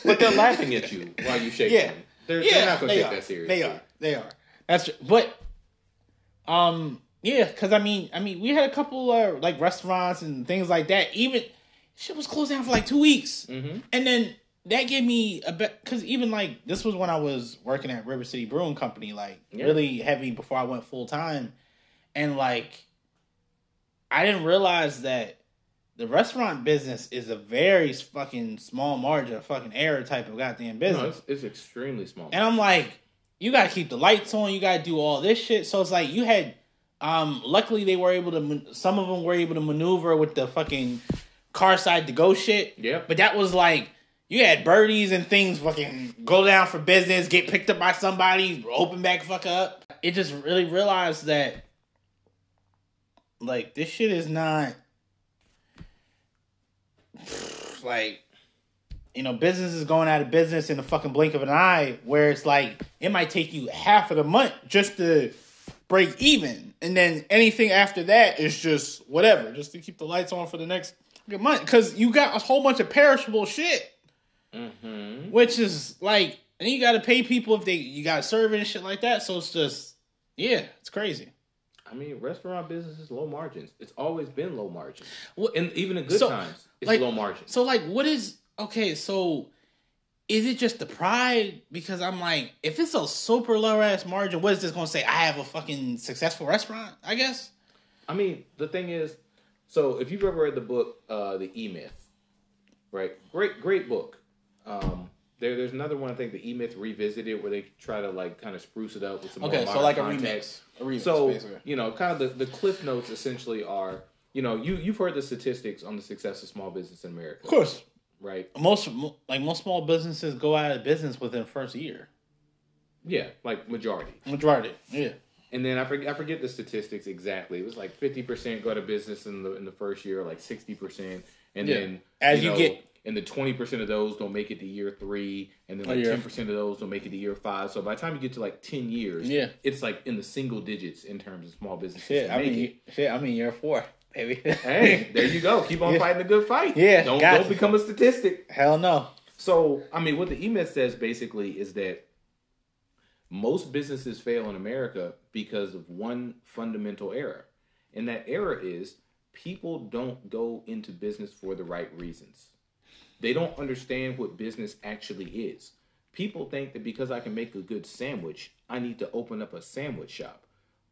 But they're laughing at you while you shake them. They're not going to take that seriously. They are. That's true. But, because, I mean, we had a couple, like, restaurants and things like that. Even, shit was closed down for, like, 2 weeks. Mm-hmm. And then that gave me a bit, because even, like, this was when I was working at River City Brewing Company, like, really heavy before I went full-time. And, like, I didn't realize that the restaurant business is a very fucking small margin, fucking error type of goddamn business. No, it's extremely small. And I'm like, you got to keep the lights on. You got to do all this shit. So it's like you had, luckily they were able to, some of them were able to maneuver with the fucking car side to go shit. Yeah. But that was like, you had birdies and things fucking go down for business, get picked up by somebody, open back fuck up. It just really realized that. Like, this shit is not, like, you know, business is going out of business in the fucking blink of an eye, where it's like, it might take you half of the month just to break even. And then anything after that is just whatever, just to keep the lights on for the next month. Because you got a whole bunch of perishable shit, which is like, and you got to pay people if you got to serve it and shit like that. So it's just, it's crazy. I mean, restaurant business is low margins. It's always been low margins. Well, and even in good times, it's like, low margins. So, like, so is it just the pride? Because I'm like, if it's a super low-ass margin, what is this going to say? I have a fucking successful restaurant, I guess? I mean, the thing is, so if you've ever read the book, The E-Myth, right? Great book. There's another one, I think, The E-Myth Revisited, where they try to, like, kind of spruce it up with some more modern context. A remix. So, basically. You know, kind of the cliff notes essentially are, you know, you've heard the statistics on the success of small business in America. Of course. Right? Most small businesses go out of business within the first year. Yeah, like majority. Yeah. And then I forget the statistics exactly. It was like 50% go out of business in the first year, like 60%. And then, as you know, and the 20% of those don't make it to year 3, and then like 10% of those don't make it to year 5. So by the time you get to like 10 years, it's like in the single digits in terms of small businesses. I'm in year 4, baby. Hey, there you go. Keep on fighting the good fight. Yeah, don't become a statistic. Hell no. So I mean, what the E-Myth says basically is that most businesses fail in America because of one fundamental error, and that error is people don't go into business for the right reasons. They don't understand what business actually is. People think that because I can make a good sandwich, I need to open up a sandwich shop.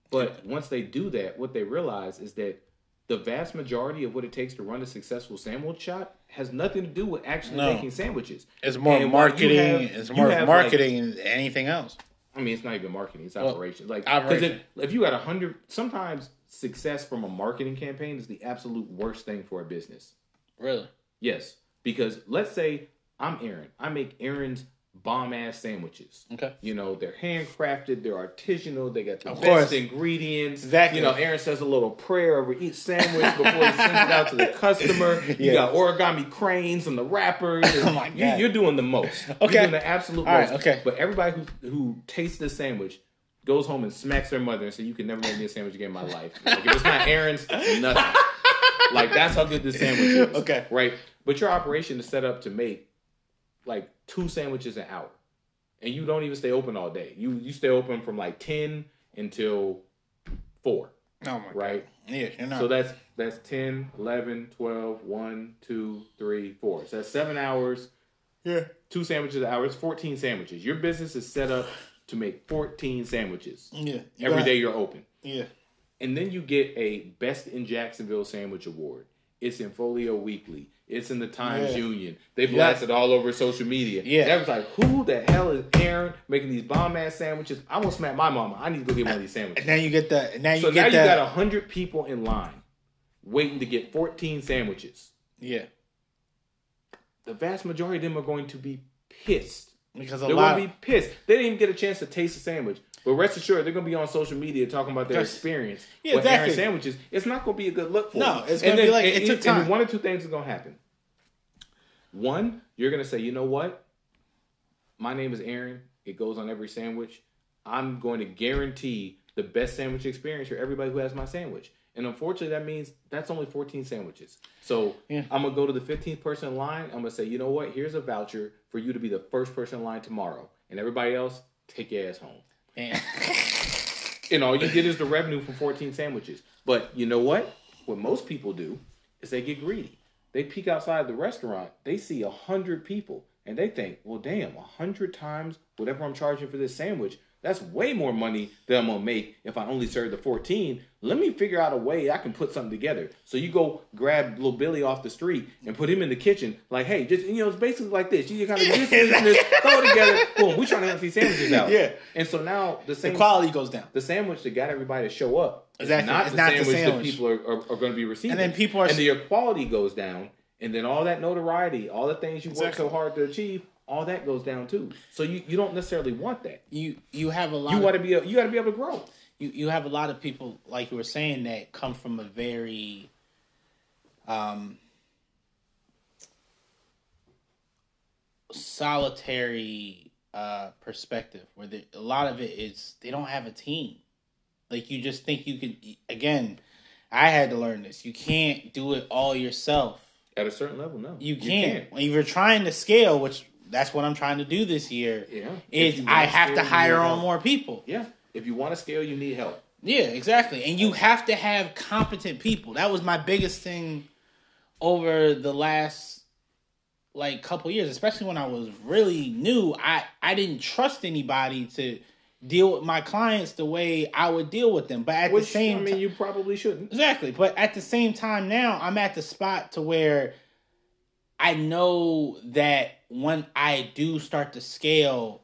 But once they do that, what they realize is that the vast majority of what it takes to run a successful sandwich shop has nothing to do with actually making sandwiches. It's more marketing. It's more marketing than anything else. I mean, it's not even marketing. It's operations. Like, because if you got 100, sometimes success from a marketing campaign is the absolute worst thing for a business. Really? Yes. Because let's say I'm Aaron. I make Aaron's bomb-ass sandwiches. Okay. You know, they're handcrafted, they're artisanal, they got the best ingredients. Exactly. You know, Aaron says a little prayer over each sandwich before he sends it out to the customer. Yeah. You got origami cranes and the wrappers. Oh my God. You're doing the most. Okay. You're doing the absolute most. Right, okay. But everybody who tastes this sandwich goes home and smacks their mother and says, "You can never make me a sandwich again in my life. Like, if it's not Aaron's, it's nothing." Like, that's how good this sandwich is. Okay. Right? But your operation is set up to make like 2 sandwiches an hour. And you don't even stay open all day. You stay open from like 10 until 4. Oh my right? God. Yeah, you're not. So that's 10, 11, 12, 1, 2, 3, 4. So that's 7 hours. Yeah. 2 sandwiches an hour. It's 14 sandwiches. Your business is set up to make 14 sandwiches. Yeah. Every day you're open. Yeah. And then you get a Best in Jacksonville Sandwich Award. It's in Folio Weekly. It's in the Times Union. They blasted all over social media. Yeah. And I was like, who the hell is Aaron making these bomb-ass sandwiches? I'm going to smack my mama. I need to go get one of these sandwiches. And now you get that. So now you got 100 people in line waiting to get 14 sandwiches. Yeah. The vast majority of them are going to be pissed. They're going to be pissed. They didn't even get a chance to taste the sandwich. But rest assured, they're going to be on social media talking about their experience with Aaron sandwiches. It's not going to be a good look for them. No, it's going to be like, it took time. And one of 2 things is going to happen. One, you're going to say, you know what? My name is Aaron. It goes on every sandwich. I'm going to guarantee the best sandwich experience for everybody who has my sandwich. And unfortunately, that means that's only 14 sandwiches. So I'm going to go to the 15th person in line. I'm going to say, you know what? Here's a voucher for you to be the first person in line tomorrow. And everybody else, take your ass home. And all you get is the revenue from 14 sandwiches. But you know what? What most people do is they get greedy. They peek outside the restaurant. They see 100 people. And they think, well, damn, 100 times whatever I'm charging for this sandwich, that's way more money than I'm going to make if I only serve the 14. Let me figure out a way I can put something together. So you go grab little Billy off the street and put him in the kitchen. Like, hey, just, you know, it's basically like this. You kind of just throw it together. Boom, we're trying to have these sandwiches out. Yeah. And so now the quality goes down. The sandwich that got everybody to show up is not the sandwich that people are going to be receiving. And then people are... And your quality goes down. And then all that notoriety, all the things you work so hard to achieve, all that goes down too. So you don't necessarily want that. You have a lot. You got to be able to grow. You have a lot of people, like you were saying, that come from a very solitary perspective, where a lot of it is they don't have a team. Like, you just think you can. Again, I had to learn this. You can't do it all yourself. At a certain level, no, you can't. When you're trying to scale, which that's what I'm trying to do this year. Yeah. I have to hire on more people. Yeah. If you want to scale, you need help. Yeah, exactly. And you have to have competent people. That was my biggest thing over the last like couple years, especially when I was really new. I didn't trust anybody to deal with my clients the way I would deal with them. But at the same time, you probably shouldn't. Exactly. But at the same time now, I'm at the spot to where I know that when I do start to scale,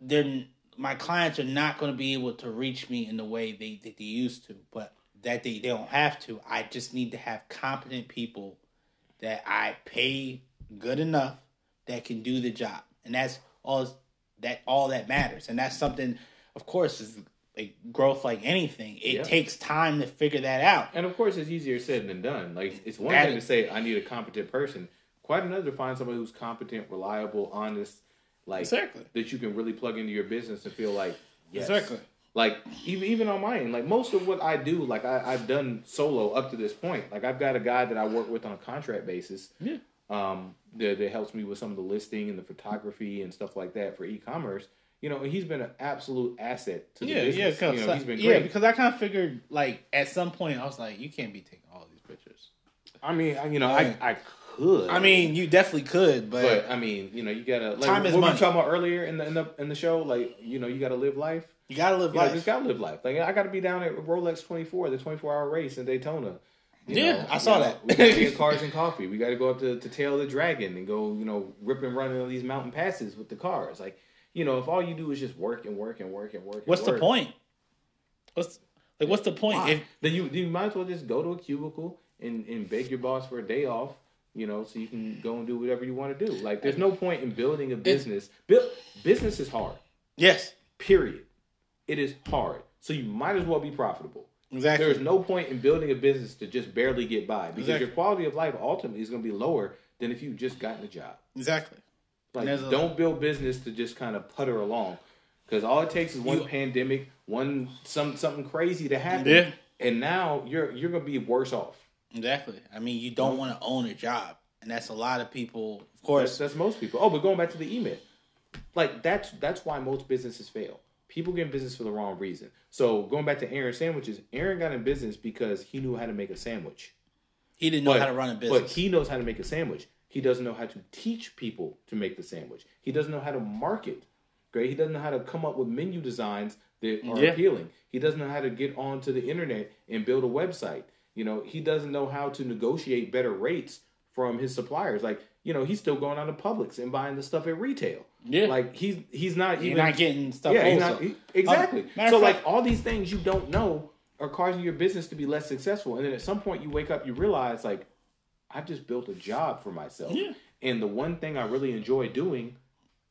my clients are not going to be able to reach me in the way they used to, but that they don't have to. I just need to have competent people that I pay good enough that can do the job. And that's all that matters. And that's something, of course, is like growth, like anything. It takes time to figure that out. And of course, it's easier said than done. Like, it's one thing to say, I need a competent person. Quite another to find somebody who's competent, reliable, honest, like that you can really plug into your business and feel like, yes. Exactly. Like, even on my end, like most of what I do, like I've done solo up to this point. Like, I've got a guy that I work with on a contract basis. Yeah. That helps me with some of the listing and the photography and stuff like that for e-commerce. You know, and he's been an absolute asset to the business. Yeah, you know, he's been great. Yeah, because I kind of figured, like, at some point, I was like, you can't be taking all these pictures. I mean, you know, I could. I mean, you definitely could, but I mean, you know, you gotta. Like, time is money. What we were talking about earlier in the show, like, you know, you gotta live life. You gotta live life. You just gotta live life. Like, I gotta be down at Rolex 24, the 24-hour race in Daytona. I saw that. We gotta get cars and coffee. We gotta go up to Tail of the Dragon and go, you know, rip and run all these mountain passes with the cars. Like, you know, if all you do is just work and work and work and work. What's the point? What's the point? Then you might as well just go to a cubicle and beg your boss for a day off you know, so you can go and do whatever you want to do. Like, there's no point in building a business. Business is hard. Yes. Period. It is hard. So you might as well be profitable. Exactly. There's no point in building a business to just barely get by, because your quality of life ultimately is going to be lower than if you've just gotten a job. Exactly. Like, don't build business to just kind of putter along, because all it takes is one pandemic, something crazy to happen, yeah, and now you're going to be worse off. Exactly. I mean, you don't want to own a job, and that's a lot of people. Of course, that's most people. Oh, but going back to the email, like that's why most businesses fail. People get in business for the wrong reason. So going back to Aaron's sandwiches, Aaron got in business because he knew how to make a sandwich. He didn't know how to run a business. But he knows how to make a sandwich. He doesn't know how to teach people to make the sandwich. He doesn't know how to market. Great. He doesn't know how to come up with menu designs that are appealing. He doesn't know how to get onto the internet and build a website. You know, he doesn't know how to negotiate better rates from his suppliers. Like, you know, he's still going out to Publix and buying the stuff at retail. Yeah. Like, he's not even... You're not getting stuff exactly. So, like, all these things you don't know are causing your business to be less successful. And then at some point you wake up, you realize, like, I've just built a job for myself. Yeah. And the one thing I really enjoy doing,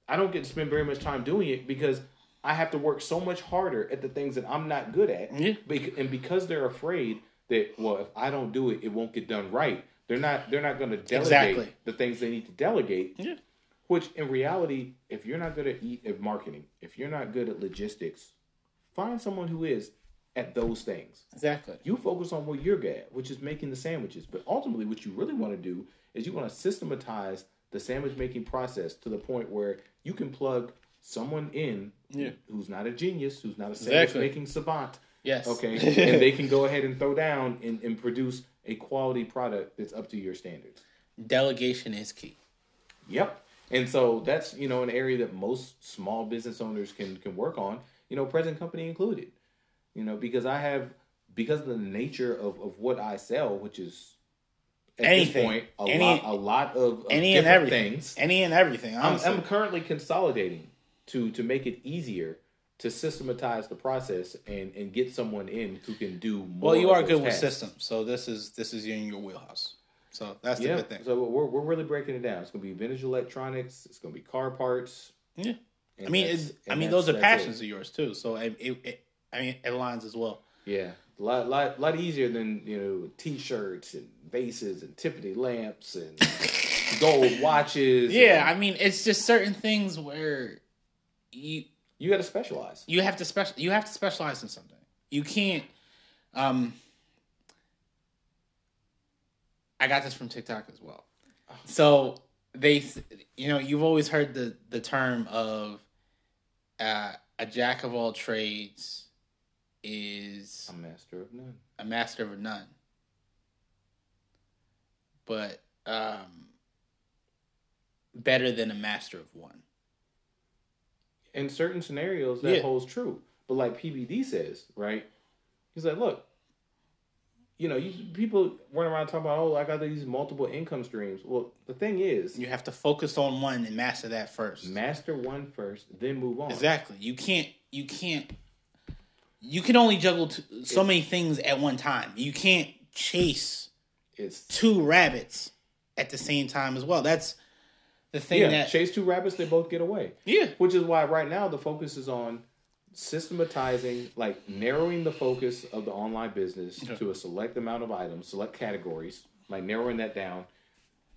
I don't get to spend very much time doing it because I have to work so much harder at the things that I'm not good at. Yeah. And because they're afraid that, well, if I don't do it, it won't get done right. They're not going to delegate the things they need to delegate. Yeah. Which, in reality, if you're not good at marketing, if you're not good at logistics, find someone who is at those things. Exactly. You focus on what you're good at, which is making the sandwiches. But ultimately, what you really want to do is you want to systematize the sandwich-making process to the point where you can plug someone in who's not a genius, who's not a sandwich-making savant. Yes. Okay. And they can go ahead and throw down and produce a quality product that's up to your standards. Delegation is key. Yep. And so that's, you know, an area that most small business owners can work on, you know, present company included. You know, because of the nature of what I sell, which is at this point a lot of any different and everything. Things. Any and everything. I'm currently consolidating to make it easier to systematize the process and get someone in who can do more. Well, you are good with systems, so this is in your wheelhouse. So that's the good thing. So we're really breaking it down. It's gonna be vintage electronics. It's gonna be car parts. Yeah, I mean, those are passions of yours too. So it aligns as well. Yeah, a lot easier than, you know, T-shirts and vases and Tiffany lamps and gold watches. Yeah, I mean, it's just certain things where you got to specialize. You have to specialize in something. You can't. I got this from TikTok as well. So they, you know, you've always heard the term of a jack of all trades is a master of none. A master of none. But better than a master of one. In certain scenarios, that holds true. But like PBD says, right? He's like, look, you know, people run around talking about, oh, I got these multiple income streams. Well, the thing is... You have to focus on one and master that first. Master one first, then move on. Exactly. You can only juggle so many things at one time. You can't chase two rabbits at the same time as well. That's... The thing that chase two rabbits, they both get away. Yeah. Which is why right now the focus is on systematizing, like narrowing the focus of the online business to a select amount of items, select categories, like narrowing that down,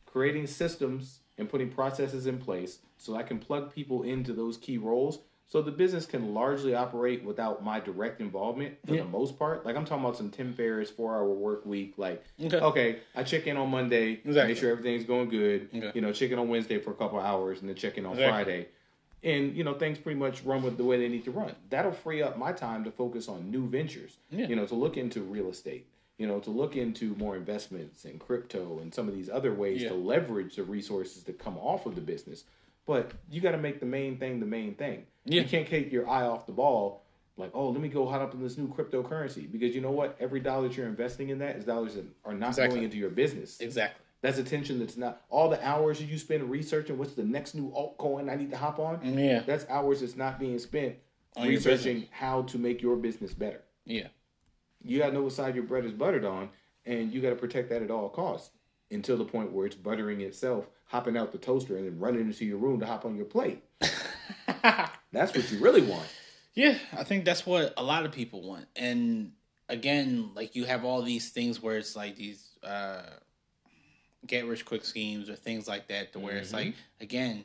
creating systems and putting processes in place so I can plug people into those key roles so the business can largely operate without my direct involvement for the most part. Like, I'm talking about some Tim Ferriss 4-hour work week. Like, okay, I check in on Monday, make sure everything's going good. Okay. You know, check in on Wednesday for a couple of hours and then check in on Friday. And, you know, things pretty much run with the way they need to run. That'll free up my time to focus on new ventures, you know, to look into real estate, you know, to look into more investments and crypto and some of these other ways to leverage the resources that come off of the business. But you got to make the main thing the main thing. Yeah. You can't take your eye off the ball. Like, oh, let me go hot up in this new cryptocurrency. Because you know what? Every dollar that you're investing in that is dollars that are not going into your business. Exactly. That's attention that's not... All the hours that you spend researching what's the next new altcoin I need to hop on, that's hours that's not being spent on researching how to make your business better. Yeah. You got to know what side your bread is buttered on, and you got to protect that at all costs. until the point where it's buttering itself, hopping out the toaster, and then running into your room to hop on your plate. That's what you really want. Yeah, I think that's what a lot of people want. And again, like, you have all these things where it's like these get-rich-quick schemes or things like that, to where it's like, again,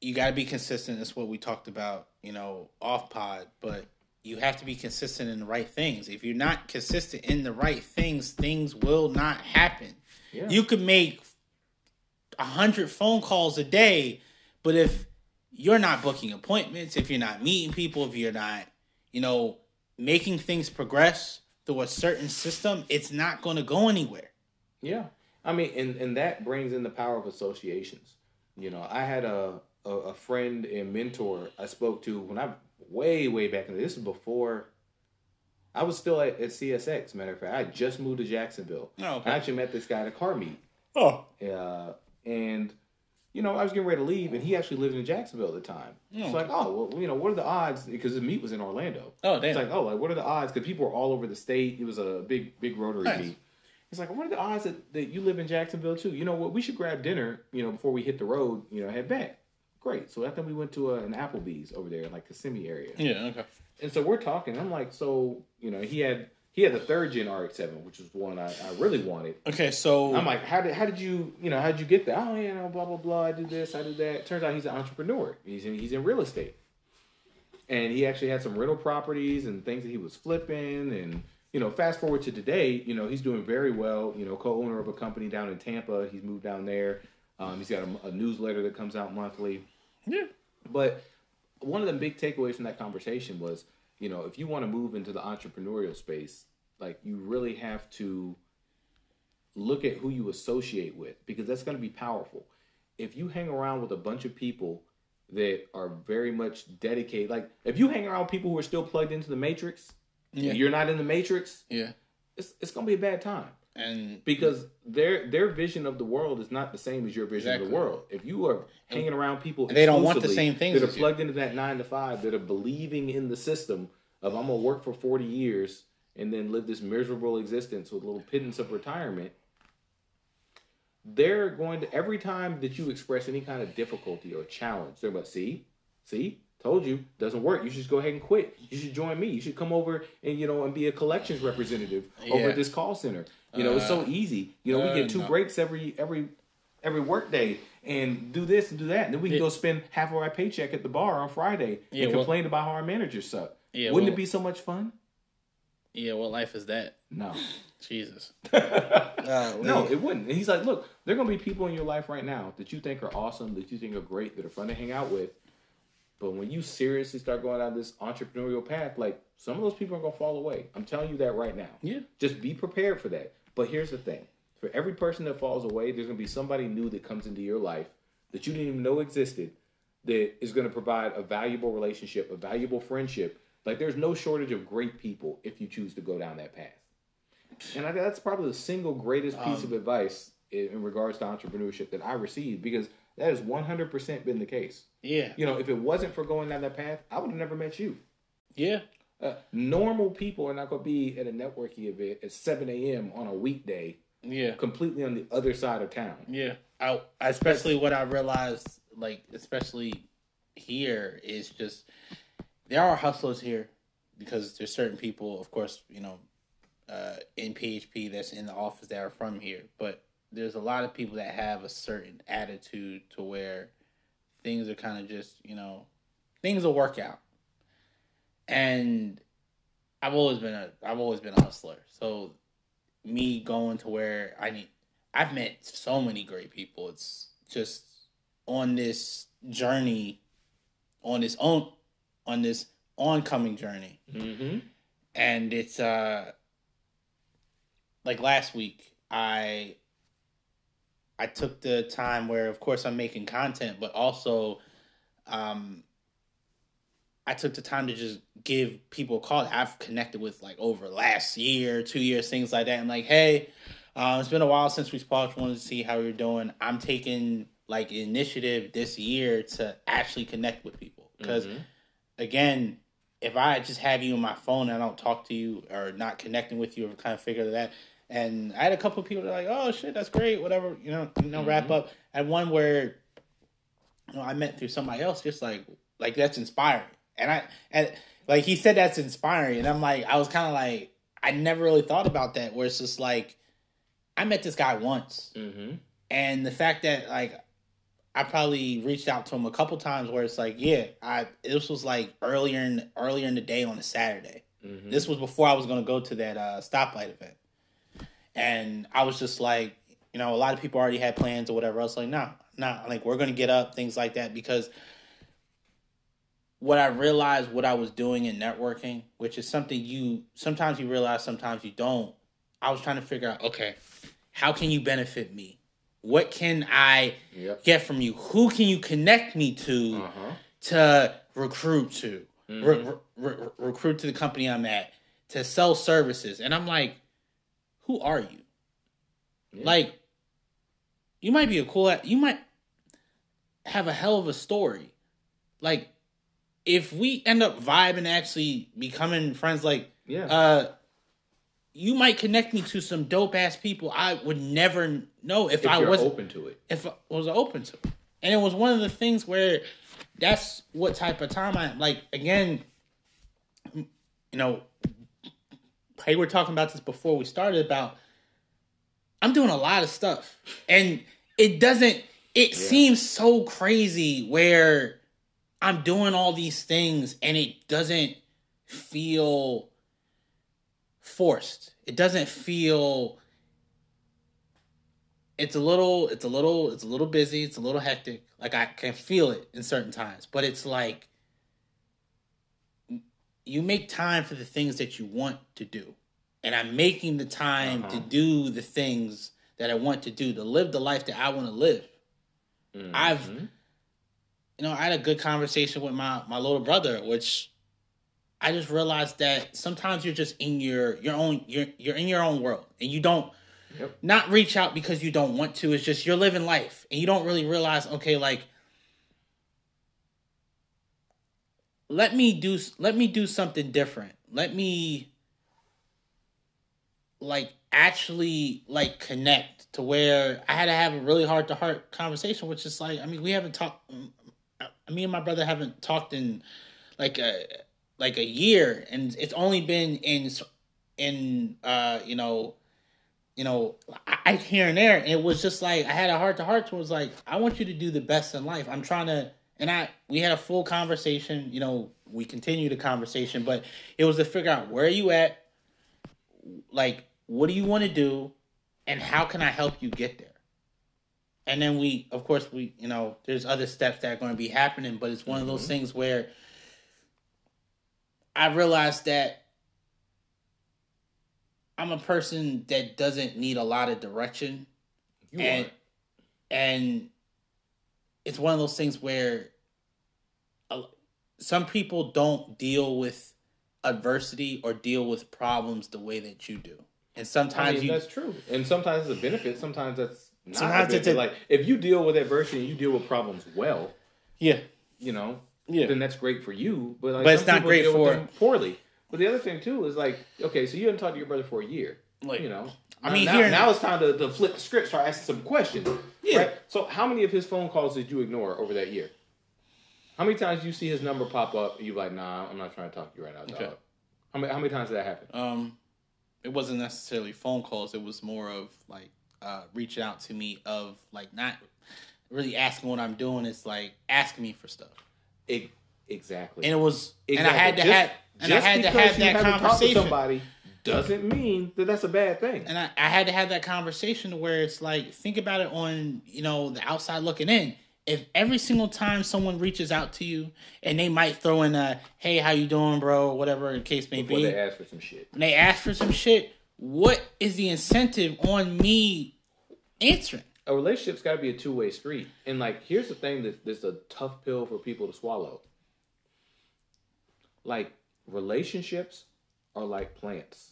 you got to be consistent. That's what we talked about, you know, off-pod, but you have to be consistent in the right things. If you're not consistent in the right things, things will not happen. Yeah. You could make 100 phone calls a day, but if you're not booking appointments, if you're not meeting people, if you're not, you know, making things progress through a certain system, it's not going to go anywhere. Yeah. I mean, and that brings in the power of associations. You know, I had a friend and mentor I spoke to when I... Way back in the day. This is before I was still at CSX. Matter of fact, I just moved to Jacksonville. Oh, okay. I actually met this guy at a car meet. Oh, and you know, I was getting ready to leave, and he actually lived in Jacksonville at the time. It's like, oh, well, you know, what are the odds? Because the meet was in Orlando. Oh, damn. It's like, oh, like, what are the odds? Because people were all over the state. It was a big Rotary meet. It's like, what are the odds that you live in Jacksonville too? You know what? We should grab dinner. You know, before we hit the road. You know, head back. Great. So I think we went to an Applebee's over there in like the Kissimmee area. Yeah, okay. And so we're talking. I'm like, so, you know, he had the 3rd gen RX-7, which was one I really wanted. Okay, so I'm like, how did you get that? Oh, you know, blah blah blah. I did this, I did that. Turns out he's an entrepreneur. He's in real estate, and he actually had some rental properties and things that he was flipping. And you know, fast forward to today, you know, he's doing very well. You know, co-owner of a company down in Tampa. He's moved down there. He's got a newsletter that comes out monthly. Yeah. But one of the big takeaways from that conversation was, you know, if you want to move into the entrepreneurial space, like, you really have to look at who you associate with, because that's going to be powerful. If you hang around with a bunch of people that are very much dedicated, like, if you hang around people who are still plugged into the Matrix, yeah, you're not in the Matrix, yeah, it's going to be a bad time. And because their vision of the world is not the same as your vision of the world. If you are hanging around people and they don't want the same things that are plugged into that 9 to 5, that are believing in the system of, I'm gonna work for 40 years and then live this miserable existence with a little pittance of retirement, they're going to, every time that you express any kind of difficulty or challenge, they're about, see, told you, doesn't work. You should just go ahead and quit. You should join me. You should come over and, you know, and be a collections representative over at this call center. You know, it's so easy. You know, we get 2 breaks every work day, and do this and do that. And then we can go spend half of our paycheck at the bar on Friday and complain about how our managers suck. Yeah, wouldn't it be so much fun? Yeah, what life is that? No. Jesus. No, it wouldn't. And he's like, look, there are going to be people in your life right now that you think are awesome, that you think are great, that are fun to hang out with. But when you seriously start going down this entrepreneurial path, like, some of those people are going to fall away. I'm telling you that right now. Yeah. Just be prepared for that. But here's the thing. For every person that falls away, there's going to be somebody new that comes into your life that you didn't even know existed, that is going to provide a valuable relationship, a valuable friendship. Like, there's no shortage of great people if you choose to go down that path. And I think that's probably the single greatest piece of advice in regards to entrepreneurship that I received, because that has 100% been the case. Yeah. You know, if it wasn't for going down that path, I would have never met you. Yeah. Normal people are not going to be at a networking event at 7 a.m. on a weekday. Yeah. Completely on the other side of town. Yeah. Especially what I realized, like, especially here, is just, there are hustlers here, because there's certain people, of course, you know, in PHP that's in the office that are from here. But there's a lot of people that have a certain attitude to where things are kind of just, you know, things will work out. And I've always been a hustler. So me going to where I've met so many great people. It's just on this journey, on this oncoming journey. Mm-hmm. And it's like last week, I took the time where, of course, I'm making content, but also, I took the time to just give people a call that I've connected with, like, over last year, 2 years, things like that. I'm like, hey, it's been a while since we spoke. Wanted to see how you're doing. I'm taking, like, initiative this year to actually connect with people. Because, again, if I just have you on my phone and I don't talk to you or not connecting with you or kind of figure that And I had a couple of people that are like, oh, shit, that's great, whatever, mm-hmm. wrap up. And one where I met through somebody else, just like that's inspiring. And like he said, that's inspiring. And I'm like, I was kind of like, I never really thought about that, where it's just like, I met this guy once. Mm-hmm. And the fact that I probably reached out to him a couple times where it's like, yeah, this was earlier in the day on a Saturday. Mm-hmm. This was before I was going to go to that stoplight event. And I was just like, a lot of people already had plans or whatever. I was like, nah, we're going to get up, things like that. Because what I realized what I was doing in networking, which is something sometimes you realize, sometimes you don't. I was trying to figure out, okay, how can you benefit me? What can I get from you? Who can you connect me to recruit to? Mm-hmm. Recruit to the company I'm at, to sell services. And I'm like, who are you? Yeah. You might be you might have a hell of a story. If we end up vibing, actually becoming friends, you might connect me to some dope ass people I would never know if I wasn't open to it. If I was open to it. And it was one of the things where that's what type of time I again, we were talking about this before we started about I'm doing a lot of stuff. And it seems so crazy where I'm doing all these things and it doesn't feel forced. It doesn't feel it's a little busy, it's a little hectic. I can feel it in certain times, but it's you make time for the things that you want to do. And I'm making the time to do the things that I want to do, to live the life that I want to live. Mm-hmm. I had a good conversation with my little brother, which I just realized that sometimes you're just in your own world and you don't not reach out because you don't want to. It's just you're living life and you don't really realize, okay, let me do something different. Let me actually connect to where I had to have a really heart to heart conversation, which is we haven't talked, me and my brother haven't talked in a year, and it's only been in here and there. And it was just I had a heart to heart. Was I want you to do the best in life. I'm trying to, and we had a full conversation. We continued the conversation, but it was to figure out where are you at, what do you want to do, and how can I help you get there. And then we there's other steps that are going to be happening, but it's one of those things where I realized that I'm a person that doesn't need a lot of direction. And it's one of those things where some people don't deal with adversity or deal with problems the way that you do. And sometimes that's true. And sometimes it's a benefit. Sometimes that's not a benefit. If you deal with adversity and you deal with problems well, then that's great for you. But, but it's not great for them poorly. But the other thing too is okay, so you haven't talked to your brother for a year. Now it's time to flip the script, start asking some questions. Yeah. Right? So how many of his phone calls did you ignore over that year? How many times do you see his number pop up and you're like, nah, I'm not trying to talk to you right now, dog. Okay. How many times did that happen? It wasn't necessarily phone calls. It was more of reaching out to me of not really asking what I'm doing. It's asking me for stuff. Exactly. And it was, exactly. And I had to have, and I had to have that conversation. To somebody doesn't mean that that's a bad thing. And I had to have that conversation where it's think about it on, the outside looking in. If every single time someone reaches out to you and they might throw in a, hey, how you doing, bro, or whatever the case may be. They ask for some shit. And they ask for some shit. What is the incentive on me answering? A relationship's got to be a two-way street. And here's the thing that's a tough pill for people to swallow. Relationships are like plants.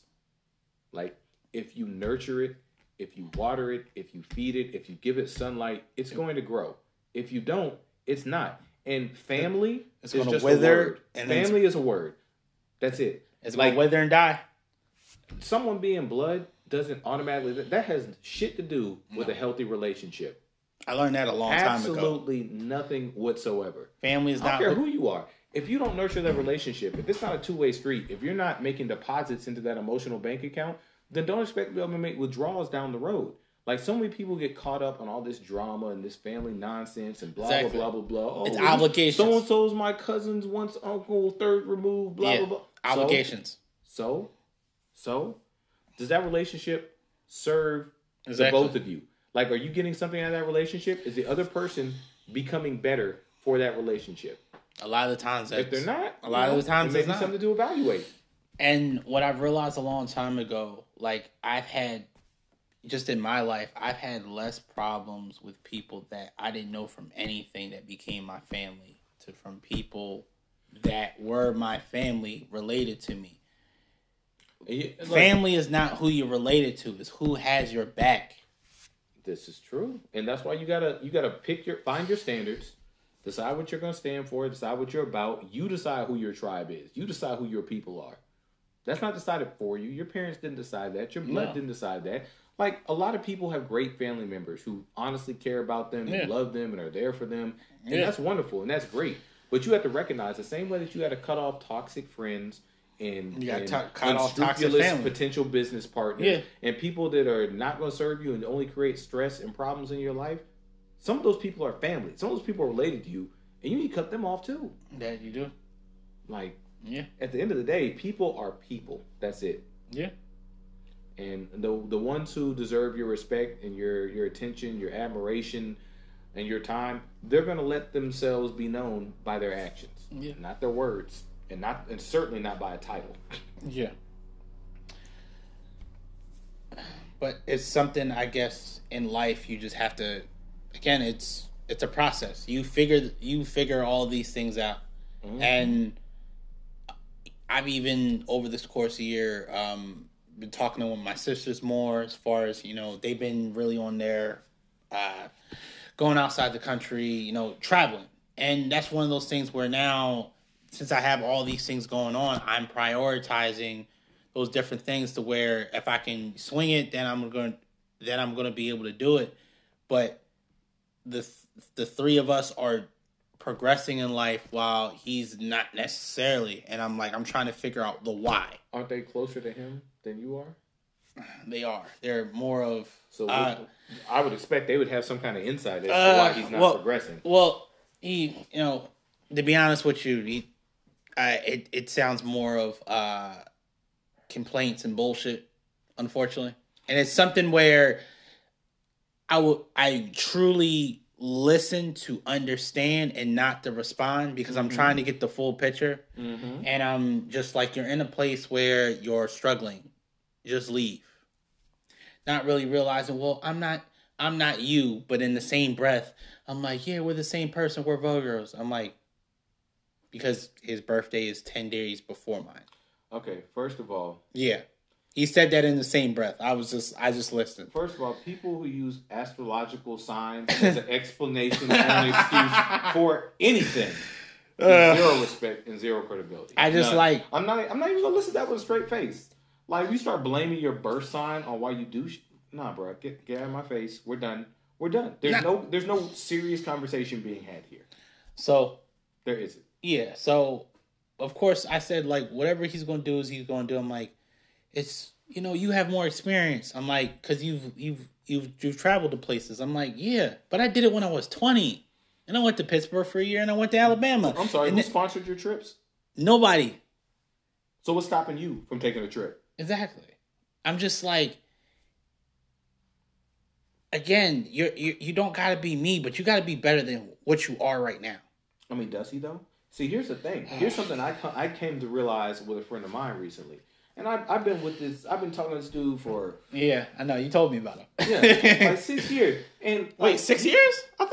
If you nurture it, if you water it, if you feed it, if you give it sunlight, it's going to grow. If you don't, it's not. And family is just wither, a word. And family is a word. That's it. It's going to wither and die. Someone being blood doesn't automatically, that has shit to do with a healthy relationship. I learned that a long time ago. Absolutely nothing whatsoever. Family is not... I don't care who you are. If you don't nurture that relationship, if it's not a two-way street, if you're not making deposits into that emotional bank account, then don't expect to be able to make withdrawals down the road. Like, so many people get caught up on all this drama and this family nonsense and blah, blah, blah, blah, blah. Oh, it's obligations. So-and-so's my cousin's once uncle, third removed, blah, blah, blah. Obligations. So? Does that relationship serve the both of you? Like, are you getting something out of that relationship? Is the other person becoming better for that relationship? A lot of the times. If they're not, a lot of the times it's not. Something to evaluate. And what I've realized a long time ago, like, I've had... just in my life, I've had less problems with people that I didn't know from anything that became my family to from people that were my family related to me. Look, family is not who you're related to. It's who has your back. This is true. And that's why you gotta find your standards, decide what you're going to stand for, decide what you're about. You decide who your tribe is. You decide who your people are. That's not decided for you. Your parents didn't decide that. Your blood didn't decide that. Like, a lot of people have great family members who honestly care about them and love them and are there for them. And that's wonderful and that's great. But you have to recognize the same way that you got to cut off toxic friends and unscrupulous potential business partners and people that are not going to serve you and only create stress and problems in your life. Some of those people are family. Some of those people are related to you. And you need to cut them off too. Yeah, you do. Like, at the end of the day, people are people. That's it. Yeah. And the ones who deserve your respect and your attention, your admiration, and your time, they're going to let themselves be known by their actions, not their words, and certainly not by a title. Yeah. But it's something, I guess, in life you just have to. Again, it's a process. You figure all these things out, and I've even over this course of the year. Been talking to one of my sisters more as far as, you know, they've been really on their going outside the country, you know, traveling. And that's one of those things where now, since I have all these things going on, I'm prioritizing those different things to where if I can swing it, then I'm going to be able to do it. But the three of us are progressing in life while he's not necessarily. And I'm trying to figure out the why. Aren't they closer to him than you are? They are. They're more of... So I would expect they would have some kind of insight as to why he's not progressing. Well, he, you know, to be honest with you, it sounds more of complaints and bullshit, unfortunately. And it's something where I truly listen to understand and not to respond because I'm trying to get the full picture. And I'm just like, you're in a place where you're struggling. Just leave. Not really realizing, well, I'm not you, but in the same breath, I'm like, yeah, we're the same person. We're Virgos. I'm like, because his birthday is 10 days before mine. Okay, first of all. Yeah. He said that in the same breath. I just listened. First of all, people who use astrological signs as an explanation or an excuse for anything, zero respect and zero credibility. I'm not even gonna listen to that with a straight face. Like, you start blaming your birth sign on why you do. Nah, bro, get out of my face. We're done. There's no serious conversation being had here. So there isn't. Yeah. So of course I said, like, whatever he's gonna do is he's gonna do. I'm like, it's, you know, you have more experience. I'm like, because you've traveled to places. I'm like, yeah, but I did it when I was 20, and I went to Pittsburgh for a year, and I went to Alabama. I'm sorry, who sponsored your trips? Nobody. So what's stopping you from taking a trip? Exactly. I'm just like, again, you don't gotta be me, but you gotta be better than what you are right now. I mean, does he though? See, here's the thing. Here's something I came to realize with a friend of mine recently. And I've been talking to this dude for... Yeah, I know. You told me about him. Yeah, like 6 years. And like, wait, 6 years? I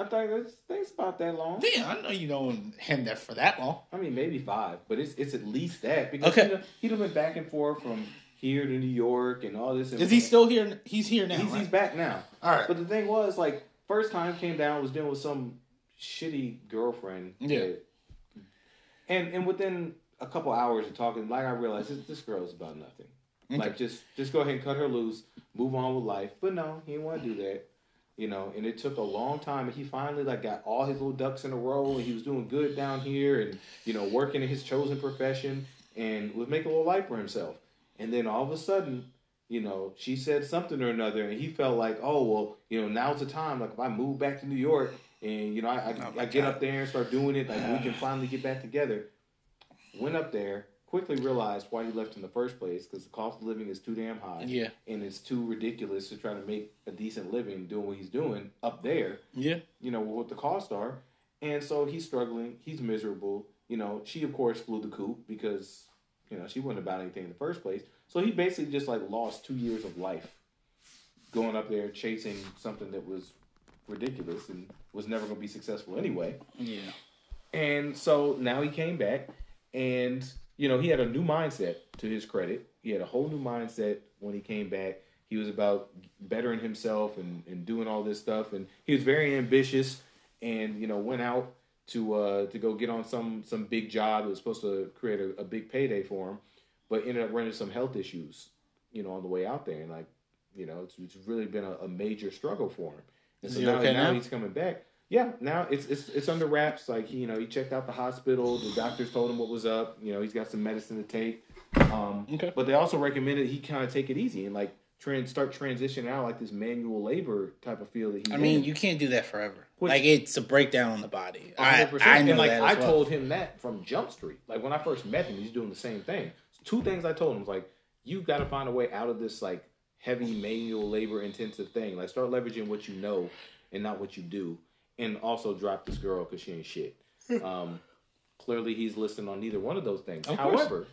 thought it's about that long. Yeah, I know you don't him there for that long. I mean, maybe 5, but it's at least that. Because he'd have been back and forth from here to New York and all this. And Is he still here? He's here now, right? He's back now. All right. But the thing was, like, first time came down, was dealing with some shitty girlfriend. Yeah. And within... a couple hours of talking, like, I realized this girl is about nothing. Okay. Like, just go ahead and cut her loose, move on with life. But no, he didn't want to do that, you know. And it took a long time, and he finally, like, got all his little ducks in a row, and he was doing good down here and, you know, working in his chosen profession and was making a little life for himself. And then all of a sudden, you know, she said something or another, and he felt like, oh, well, you know, now's the time. Like, if I move back to New York and, you know, I get up there and start doing it, like, we can finally get back together. Went up there. Quickly realized why he left in the first place, because the cost of living is too damn high, yeah, and it's too ridiculous to try to make a decent living doing what he's doing up there, yeah, you know what the costs are. And so he's struggling, he's miserable, you know. She, of course, flew the coop because, you know, she wasn't about anything in the first place. So he basically just, like, lost 2 years of life going up there chasing something that was ridiculous and was never going to be successful anyway. Yeah. And so now he came back, and you know, he had a new mindset, to his credit. He had a whole new mindset when he came back. He was about bettering himself and doing all this stuff. And he was very ambitious and, you know, went out to go get on some big job that was supposed to create a big payday for him, but ended up running into some health issues, you know, on the way out there. And, like, you know, it's really been a major struggle for him. And so now he's coming back. Yeah, now it's under wraps. Like, you know, he checked out the hospital. The doctors told him what was up. You know, he's got some medicine to take. Okay. But they also recommended he kind of take it easy and, like, start transitioning out, like, this manual labor type of field that he's in. You can't do that forever. Which, like, it's a breakdown on the body. 100%. I know, and, like, that as well. I told him that from Jump Street. Like, when I first met him, he's doing the same thing. Two things I told him was, like, you got to find a way out of this, like, heavy manual labor intensive thing. Like, start leveraging what you know and not what you do. And also drop this girl because she ain't shit. Clearly, he's listening on neither one of those things. However,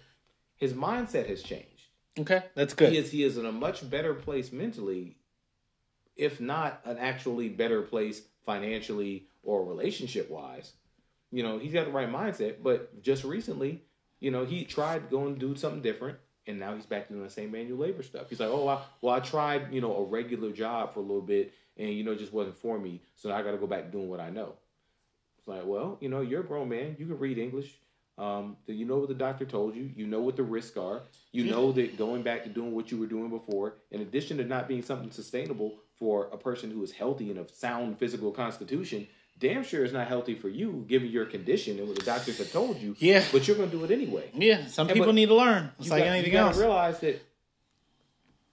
his mindset has changed. Okay, that's good. He is in a much better place mentally, if not an actually better place financially or relationship-wise. You know, he's got the right mindset, but just recently, you know, he tried going to do something different, and now he's back to doing the same manual labor stuff. He's like, I tried, you know, a regular job for a little bit, and, you know, it just wasn't for me, so now I got to go back doing what I know. It's like, well, you know, you're a grown man. You can read English. You know what the doctor told you. You know what the risks are. You know that going back to doing what you were doing before, in addition to not being something sustainable for a person who is healthy and of sound physical constitution, damn sure it's not healthy for you, given your condition and what the doctors have told you. Yeah. But you're going to do it anyway. Yeah, people need to learn. It's like anything else. You got to realize that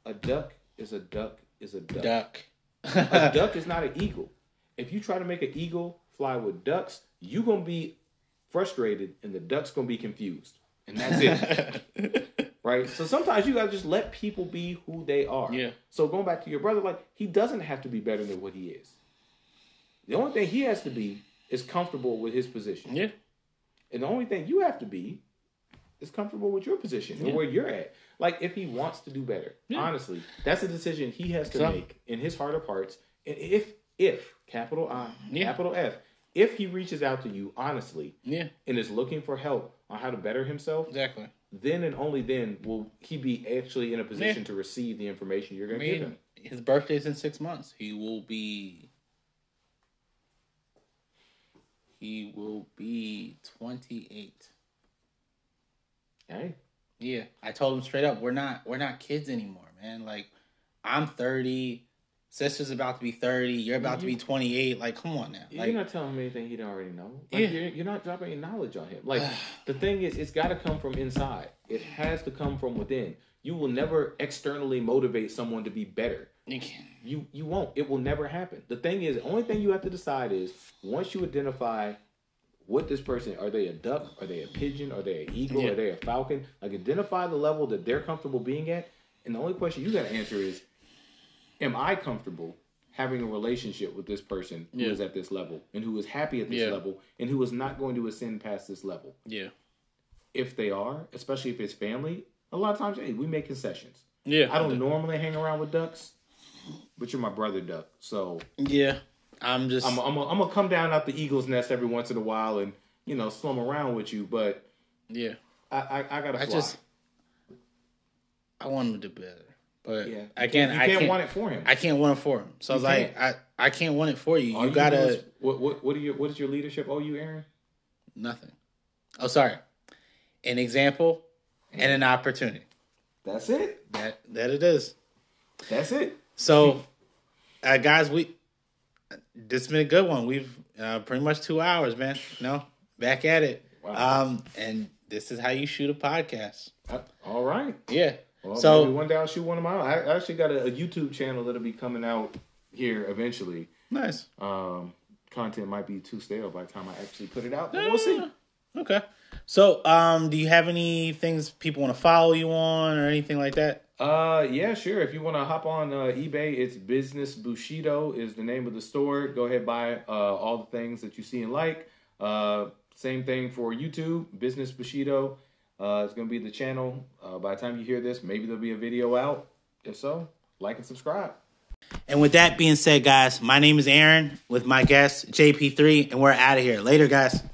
a duck is a duck is a duck. A duck is not an eagle. If you try to make an eagle fly with ducks, you're going to be frustrated and the duck's going to be confused. And that's it. Right? So sometimes you got to just let people be who they are. Yeah. So going back to your brother, like, he doesn't have to be better than what he is. The only thing he has to be is comfortable with his position. Yeah. And the only thing you have to be is comfortable with your position and where you're at. Like, if he wants to do better, honestly, that's a decision he has to make in his heart of hearts. And if capital I, capital F, if he reaches out to you honestly and is looking for help on how to better himself, exactly, then and only then will he be actually in a position to receive the information you're going to give him. His birthday's in 6 months. He will be 28. Hey. Yeah, I told him straight up, we're not kids anymore, man. Like, I'm 30, sister's about to be 30, you're about to be 28. Like, come on now. Like, you're not telling him anything he don't already know. Like, you're not dropping any knowledge on him. Like, the thing is, it's got to come from inside. It has to come from within. You will never externally motivate someone to be better. You can't. You won't. It will never happen. The thing is, the only thing you have to decide is, once you identify what this person, are they a duck? Are they a pigeon? Are they an eagle? Yeah. Are they a falcon? Like, identify the level that they're comfortable being at. And the only question you got to answer is, am I comfortable having a relationship with this person who is at this level and who is happy at this level and who is not going to ascend past this level? Yeah. If they are, especially if it's family, a lot of times, hey, we make concessions. Yeah. I don't normally hang around with ducks, but you're my brother duck. So. Yeah. I'm gonna come down out the eagle's nest every once in a while and, you know, slum around with you, but I gotta fly. I want him to do better, but I can't want it for him. I can't want it for him. So I can't want it for you. All you gotta. What is your leadership owe you, Aaron? Nothing. Oh, sorry. An example and an opportunity. That's it. That it is. That's it. So, guys, this has been a good one. We've pretty much 2 hours, man. No, back at it. Wow. And this is how you shoot a podcast. All right. Yeah. Well, so maybe one day I'll shoot one of my own. I actually got a YouTube channel that'll be coming out here eventually. Nice. Content might be too stale by the time I actually put it out, but we'll see. Okay. So, do you have any things people want to follow you on or anything like that? Yeah, sure. If you want to hop on eBay, it's Business Bushido is the name of the store. Go ahead, buy all the things that you see and like. Same thing for YouTube, Business Bushido. It's going to be the channel. By the time you hear this, maybe there'll be a video out. If so, like and subscribe. And with that being said, guys, my name is Aaron with my guest, JP3, and we're out of here. Later, guys.